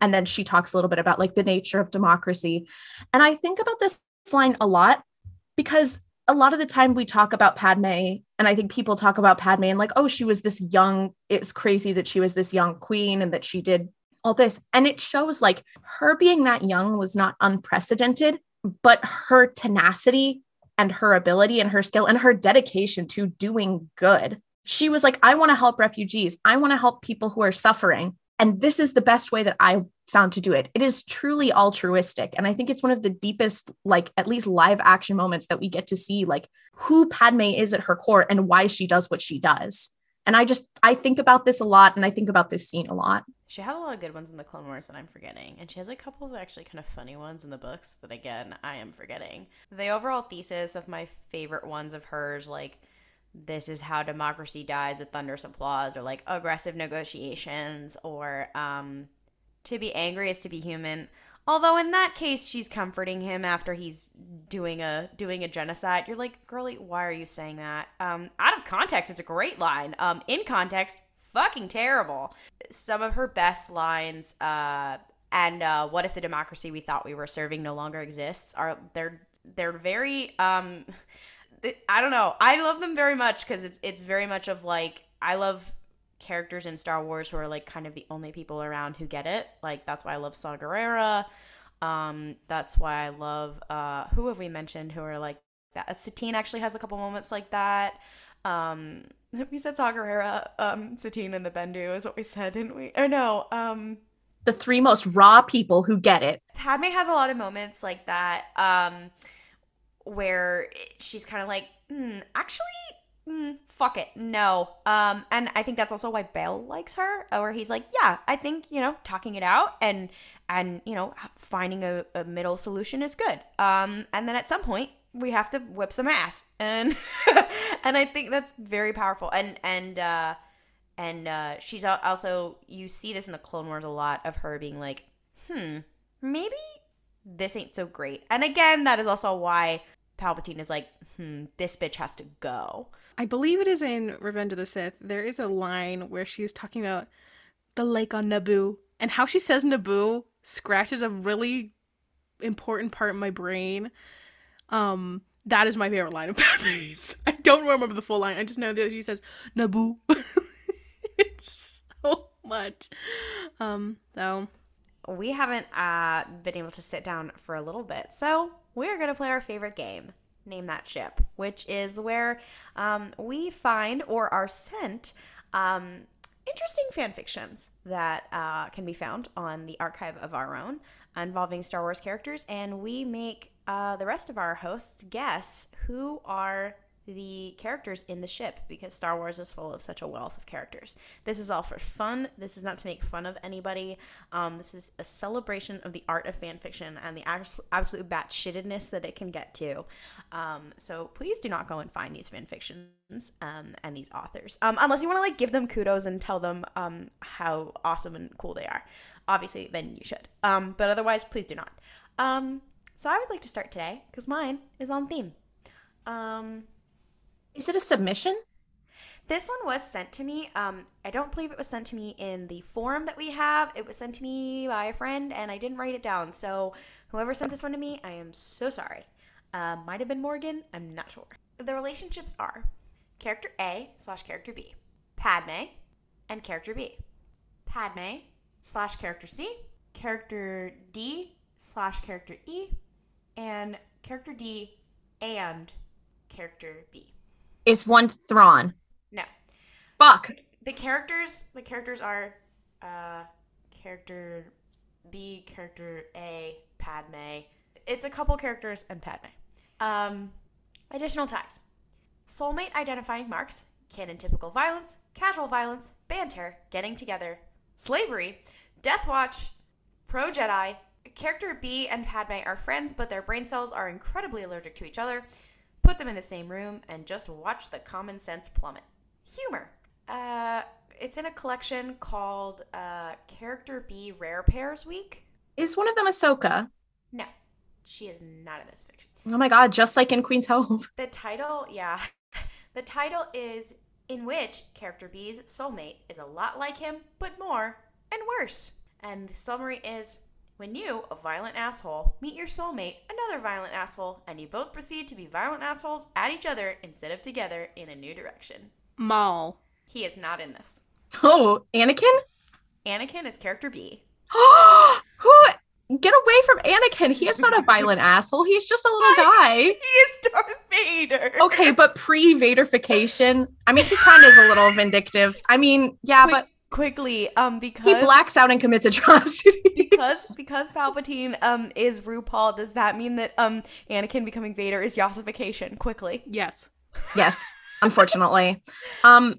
And then she talks a little bit about like the nature of democracy. And I think about this line a lot because a lot of the time we talk about Padme, and I think people talk about Padme and like, oh, she was this young, it's crazy that she was this young queen and that she did all this. And it shows like her being that young was not unprecedented. but her tenacity and her ability and her skill and her dedication to doing good. She was like, I want to help refugees. I want to help people who are suffering. And this is the best way that I found to do it. It is truly altruistic. And I think it's one of the deepest, like at least live action moments that we get to see, like who Padme is at her core and why she does what she does. And I just, I think about this a lot. And I think about this scene a lot. She had a lot of good ones in the Clone Wars that I'm forgetting. And she has a couple of actually kind of funny ones in the books that, again, I am forgetting. The overall thesis of my favorite ones of hers, like, this is how democracy dies with thunderous applause, or like aggressive negotiations, or um, to be angry is to be human. Although in that case, she's comforting him after he's doing a doing a genocide. You're like, girly, why are you saying that? Um, out of context, it's a great line. Um, in context, fucking terrible. Some of her best lines, uh, and uh, what if the democracy we thought we were serving no longer exists? Are they're they're very. Um, I don't know. I love them very much because it's it's very much of like, I love characters in Star Wars who are like kind of the only people around who get it. Like, that's why I love Saw Gerrera. Um, that's why I love, uh, who have we mentioned who are like that? Satine actually has a couple moments like that. Um, we said Saw Gerrera, um, Satine and the Bendu is what we said, didn't we? Or no. Um, the three most raw people who get it. Padme has a lot of moments like that, um, where she's kind of like, mm, actually, Mm, fuck it, no. Um, and I think that's also why Bail likes her, where he's like, yeah, I think, you know, talking it out and, and you know, finding a, a middle solution is good. Um, and then at some point, we have to whip some ass. And and I think that's very powerful. And, and, uh, and uh, she's also, you see this in the Clone Wars a lot of her being like, hmm, maybe this ain't so great. And again, that is also why Palpatine is like, hmm, this bitch has to go. I believe it is in Revenge of the Sith. There is a line where she's talking about the lake on Naboo, and how she says Naboo scratches a really important part in my brain. Um, that is my favorite line about these. I don't remember the full line. I just know that she says Naboo. It's so much. Um, so we haven't uh, been able to sit down for a little bit, so we're going to play our favorite game, Name That Ship, which is where um, we find or are sent um, interesting fan fictions that uh, can be found on the archive of our own involving Star Wars characters. And we make uh, the rest of our hosts guess who are the characters in the ship, because Star Wars is full of such a wealth of characters. This is all for fun. This is not to make fun of anybody. Um, this is a celebration of the art of fan fiction and the absolute batshitness that it can get to. Um, so please do not go and find these fan fictions um, and these authors, um, unless you want to like give them kudos and tell them um, how awesome and cool they are. Obviously, then you should. Um, but otherwise, please do not. Um, so I would like to start today because mine is on theme. Um, Is it a submission? This one was sent to me. Um, I don't believe it was sent to me in the forum that we have. It was sent to me by a friend, and I didn't write it down. So whoever sent this one to me, I am so sorry. Uh, might have been Morgan. I'm not sure. The relationships are character A slash character B, Padme and character B, Padme slash character C, character D slash character E, and character D and character B. Is one Thrawn? No. Fuck. The characters, the characters are uh, character B, character A, Padme. It's a couple characters and Padme. Um, additional tags. Soulmate identifying marks, canon typical violence, casual violence, banter, getting together, slavery, Death Watch, pro-Jedi. Character B and Padme are friends, but their brain cells are incredibly allergic to each other. Put them in the same room and just watch the common sense plummet. Humor. Uh, it's in a collection called uh, Character B Rare Pairs Week. Is one of them Ahsoka? No, she is not in this fiction. Oh my God, just like in Queen's Hope. The title, yeah. The title is in which Character B's soulmate is a lot like him, but more and worse. And the summary is, when you, a violent asshole, meet your soulmate, another violent asshole, and you both proceed to be violent assholes at each other instead of together in a new direction. Maul. He is not in this. Oh, Anakin? Anakin is character B. Who? Get away from Anakin. He is not a violent asshole. He's just a little guy. He is Darth Vader. Okay, but pre-Vaderification, I mean, he kind of is a little vindictive. I mean, yeah, Quick, but... Quickly, um, because... He blacks out and commits atrocities. Because because Palpatine um is RuPaul, does that mean that um Anakin becoming Vader is Yossification? Quickly. Yes. Yes, unfortunately. um,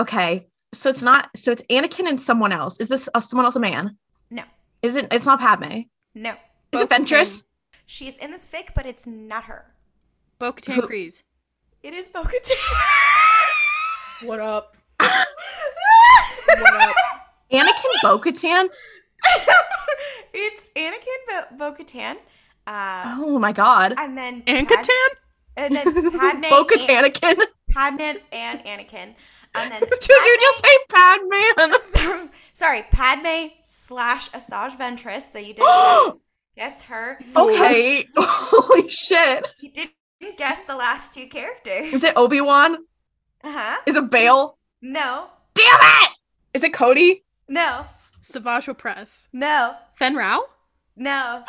Okay, so it's not... So it's Anakin and someone else. Is this uh, someone else a man? No. Is it... It's not Padme. No. Is it Ventress? She's in this fic, but it's not her. Bo-Katan Kryze. It is Bo-Katan. What up? What up? Anakin Bo-Katan? It's Anakin Bo- Bo-Katan. Uh, oh my god. And then Anakin? And then Padme. Bo-Katan Anakin. Padme and Anakin. And then Did Padme, you just say Padme? Sorry, sorry, Padme slash Asajj Ventress. So you didn't guess, guess her. Okay. Holy shit. You didn't guess the last two characters. Is it Obi-Wan? Uh-huh. Is it Bail? No. Damn it! Is it Cody? No. Savage Opress? No. Fen Rao? No.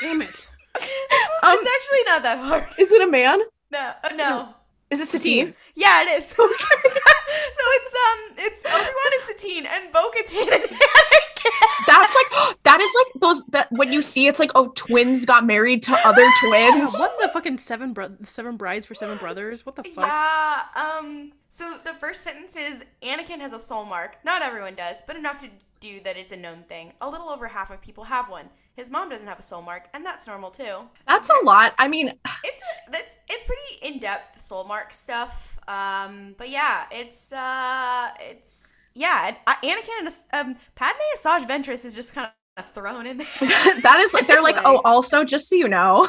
Damn it. It's um, actually not that hard. Is it a man? No. Oh, no. Is it Satine? Yeah, it is. Okay. So it's um, it's Obi-Wan and Satine and Bo-Katan and Anakin. That's like that is like those that when you see it's like oh twins got married to other twins. Yeah, what the fucking seven bro- seven brides for seven brothers? What the fuck? Yeah. Um. So the first sentence is Anakin has a soul mark. Not everyone does, but enough to do that it's a known thing. A little over half of people have one. His mom doesn't have a soul mark, and that's normal too. That's a lot. I mean, it's a, it's it's pretty in-depth soul mark stuff. Um, but yeah, it's uh, it's yeah. Anakin and um, Padme Asajj Ventress is just kind of thrown in there. That is like they're like, oh, also just so you know.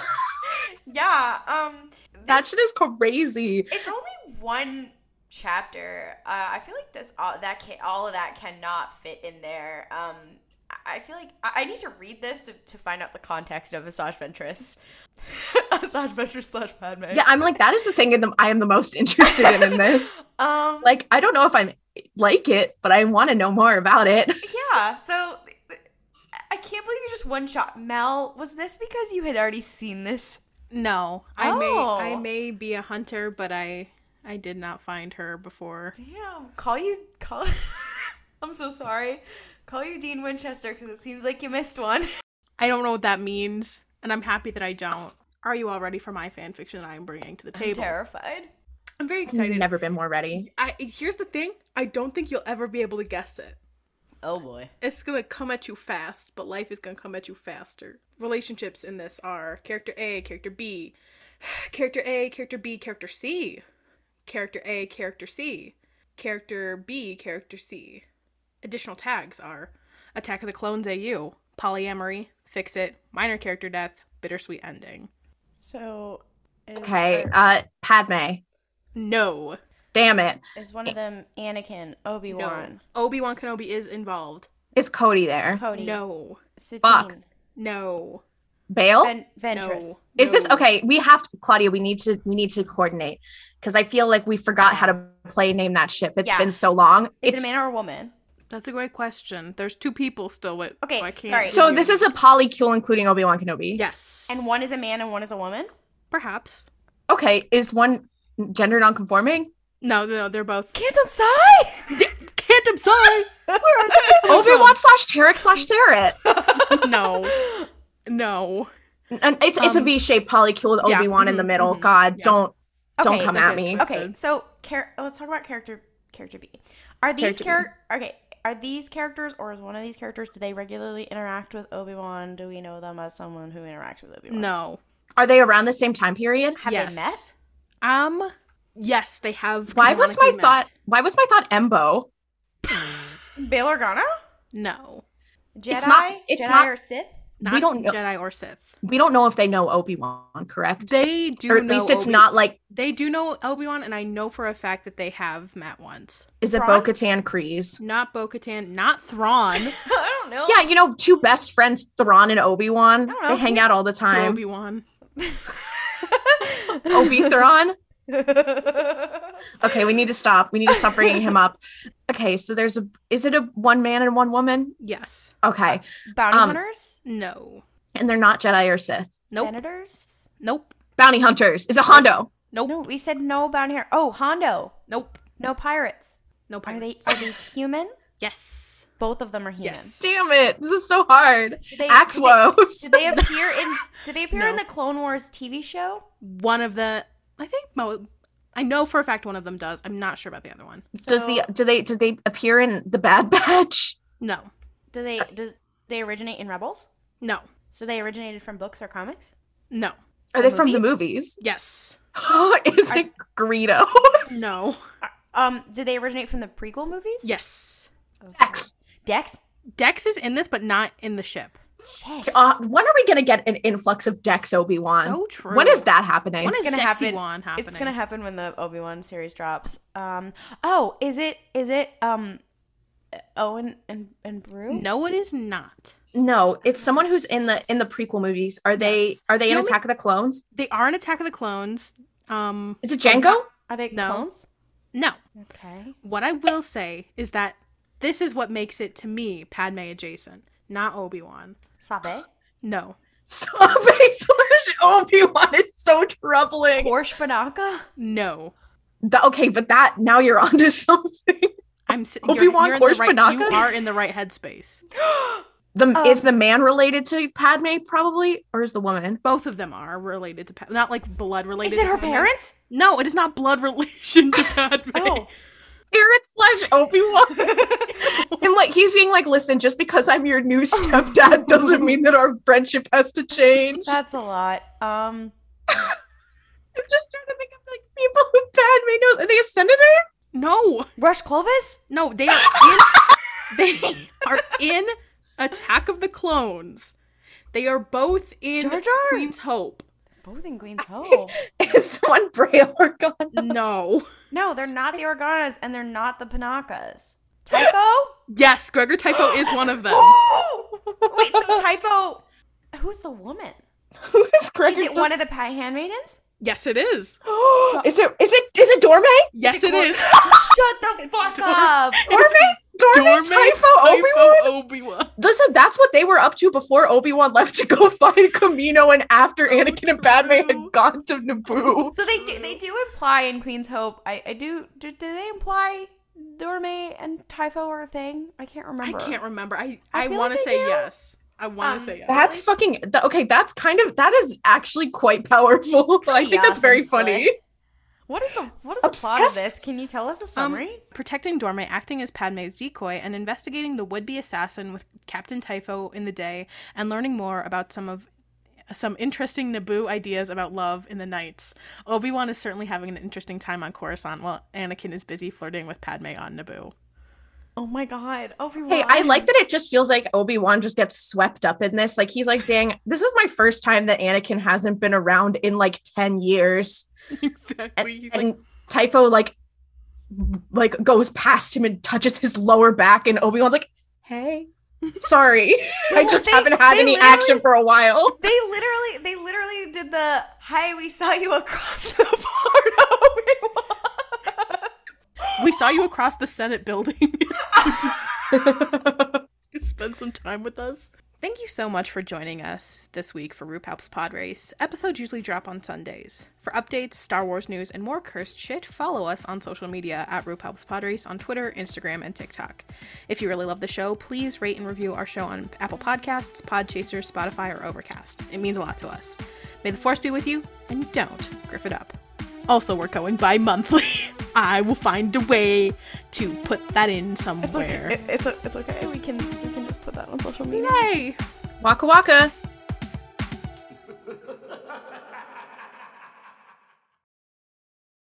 Yeah. Um, this, that shit is crazy. It's only one chapter. Uh, I feel like this all that can, all of that cannot fit in there. Um. I feel like I need to read this to, to find out the context of Asajj Ventress. Asajj Ventress slash Padme. Yeah, I'm like, that is the thing in the, I am the most interested in in this. Um, like, I don't know if I like it, but I want to know more about it. Yeah, so I can't believe you just one-shot. Mel, was this because you had already seen this? No. Oh. I may I may be a hunter, but I I did not find her before. Damn. Call you... call. I'm so sorry. Call you Dean Winchester because it seems like you missed one. I don't know what that means, and I'm happy that I don't. Are you all ready for my fanfiction that I'm bringing to the table? I'm terrified. I'm very excited. I've never been more ready. I, here's the thing. I don't think you'll ever be able to guess it. Oh, boy. It's going to come at you fast, but life is going to come at you faster. Relationships in this are character A, character B, character A, character B, character C, character A, character C, character B, character C. Additional tags are Attack of the Clones A U, Polyamory, Fix It, Minor Character Death, Bittersweet Ending. So... Okay, there... uh, Padme. No. Damn it. Is one of them Anakin, Obi-Wan? No. Obi-Wan Kenobi is involved. Is Cody there? Cody. No. Satine. Fuck. No. Bail? Ven- Ventress. No. Is no. this... Okay, we have... To, Claudia, we need to we need to coordinate. Because I feel like we forgot how to play Name That Ship. It's yeah. been so long. Is it's... it a man or a woman? That's a great question. There's two people still with. Okay, so I can't sorry. So this is a polycule including Obi-Wan Kenobi? Yes. And one is a man and one is a woman? Perhaps. Okay, is one gender non-conforming? No, no, they're both. Cantum Psi! Cantum Psi! Obi-Wan slash Tarek slash Sarah. No. No. And it's um, it's a V-shaped polycule with yeah. Obi-Wan mm-hmm, in the middle. Mm-hmm, God, yeah. don't don't okay, come at me. Twisted. Okay, so char- let's talk about character character B. Are these character char- okay? Are these characters, or is one of these characters, do they regularly interact with Obi-Wan? Do we know them as someone who interacts with Obi-Wan? No. Are they around the same time period? Have yes. they met? Um, yes, they have. Why was my met. thought, why was my thought Embo? Bail Organa? No. Jedi? It's not, it's Jedi not, or Sith? Not we don't know. Jedi or Sith. We don't know if they know Obi-Wan, correct? They do know Or at know least it's Obi- not like... They do know Obi-Wan, and I know for a fact that they have met once. Is Thrawn? It Bo-Katan Kryze? Not Bo-Katan. Not Thrawn. I don't know. Yeah, you know, two best friends, Thrawn and Obi-Wan. They hang out all the time. Obi-Wan. Obi-Thrawn? Okay, we need to stop. We need to stop bringing him up. Okay, so there's a... Is it a one man and one woman? Yes. Okay. Bounty um, hunters? No. And they're not Jedi or Sith? Nope. Senators? Nope. Bounty hunters. Is it Hondo? Nope. No, we said no bounty hunter. Oh, Hondo. Nope. No pirates. No pirates. Are they, are they human? Yes. Both of them are human. Yes. Damn it. This is so hard. They, Axe woes. Did they appear in... Did they appear no. in the Clone Wars T V show? One of the... I think... Mo- I know for a fact one of them does. I'm not sure about the other one. So, does the do they do they appear in the Bad Batch? No. Do they do they originate in Rebels? No. So they originated from books or comics? No. Are or they movies? From the movies? Yes. Is Are, it Greedo? No. Um. Do they originate from the prequel movies? Yes. Okay. Dex. Dex. Dex is in this, but not in the ship. Shit. Uh, when are we gonna get an influx of Dex Obi-Wan? So true. When is that happening? When is gonna happen? happening? It's gonna happen when the Obi-Wan series drops. Um. Oh, is it? Is it? Um. Owen and and Brew? No, it is not. No, it's someone who's in the in the prequel movies. Are they? Yes. Are they you in Attack we, of the Clones? They are in Attack of the Clones. Um. Is it Jango? Are they no. clones? No. Okay. What I will say is that this is what makes it to me Padme adjacent, not Obi-Wan. Sabe? No. Sabe slash Obi-Wan is so troubling. Quarsh Panaka? No. The, okay, but that, now you're onto something. I'm Obi-Wan you're, you're Quarsh right, Panaka? You are in the right headspace. the, um, is the man related to Padme, probably? Or is the woman? Both of them are related to Padme. Not like blood related. Is it to her Padme. Parents? No, it is not blood relation to Padme. Oh. Parents slash Obi-Wan. And like he's being like, listen, just because I'm your new stepdad doesn't mean that our friendship has to change. That's a lot. Um I'm just trying to think of like people who Padme knows. Are they a senator? No. Rush Clovis? No, they are in they are in Attack of the Clones. They are both in Jar Jar? Queen's Hope. Both in Queen's Hope. Is someone Bail Organa? No. No, they're not the Organas, and they're not the Panakas. Typho? Yes, Gregor Typho is one of them. Wait, so Typho, who's the woman? Who is Gregor? Is it one of the Pie Handmaidens? Yes, it is. is it? Is it? Is it Dormé? Yes, is it, it is. Shut the fuck Dorm- up. Dormé? Dormé, Typho, Obi-Wan? Obi-Wan. Listen, that's what they were up to before Obi-Wan left to go find Kamino and after oh, Anakin and Padme had gone to Naboo. So they do, they do imply in Queen's Hope, I, I do, do, do they imply Dormé and Typho are a thing? I can't remember. I can't remember. I, I, I want like to say do. yes. I want um, to say yes. That's fucking, th- okay, that's kind of, that is actually quite powerful. I think yeah, that's very funny. Slick. What is the what is Obsessed. the plot of this? Can you tell us a summary? Um, protecting Dormé, acting as Padme's decoy, and investigating the would-be assassin with Captain Typho in the day, and learning more about some of some interesting Naboo ideas about love in the nights. Obi-Wan is certainly having an interesting time on Coruscant, while Anakin is busy flirting with Padme on Naboo. Oh my god, Obi-Wan. Hey, I like that it just feels like Obi-Wan just gets swept up in this. Like, he's like, dang, this is my first time that Anakin hasn't been around in like ten years. Exactly. He's and, like... and Typho like, like goes past him and touches his lower back, and Obi-Wan's like, hey, sorry. I just they, haven't had any action for a while. They literally, they literally did the, hi, we saw you across the board, Obi-Wan. We saw you across the Senate building. Spend some time with us. Thank you so much for joining us this week for RuPal's Pod Race. Episodes usually drop on Sundays. For updates, Star Wars news, and more cursed shit, follow us on social media at RuPal's Pod Race on Twitter, Instagram, and TikTok. If you really love the show, please rate and review our show on Apple Podcasts, Podchaser, Spotify, or Overcast. It means a lot to us. May the Force be with you, and don't griff it up. Also, we're going bi-monthly. I will find a way to put that in somewhere. It's okay. It, it's, it's okay. We can we can just put that on social media. Yay! Waka waka.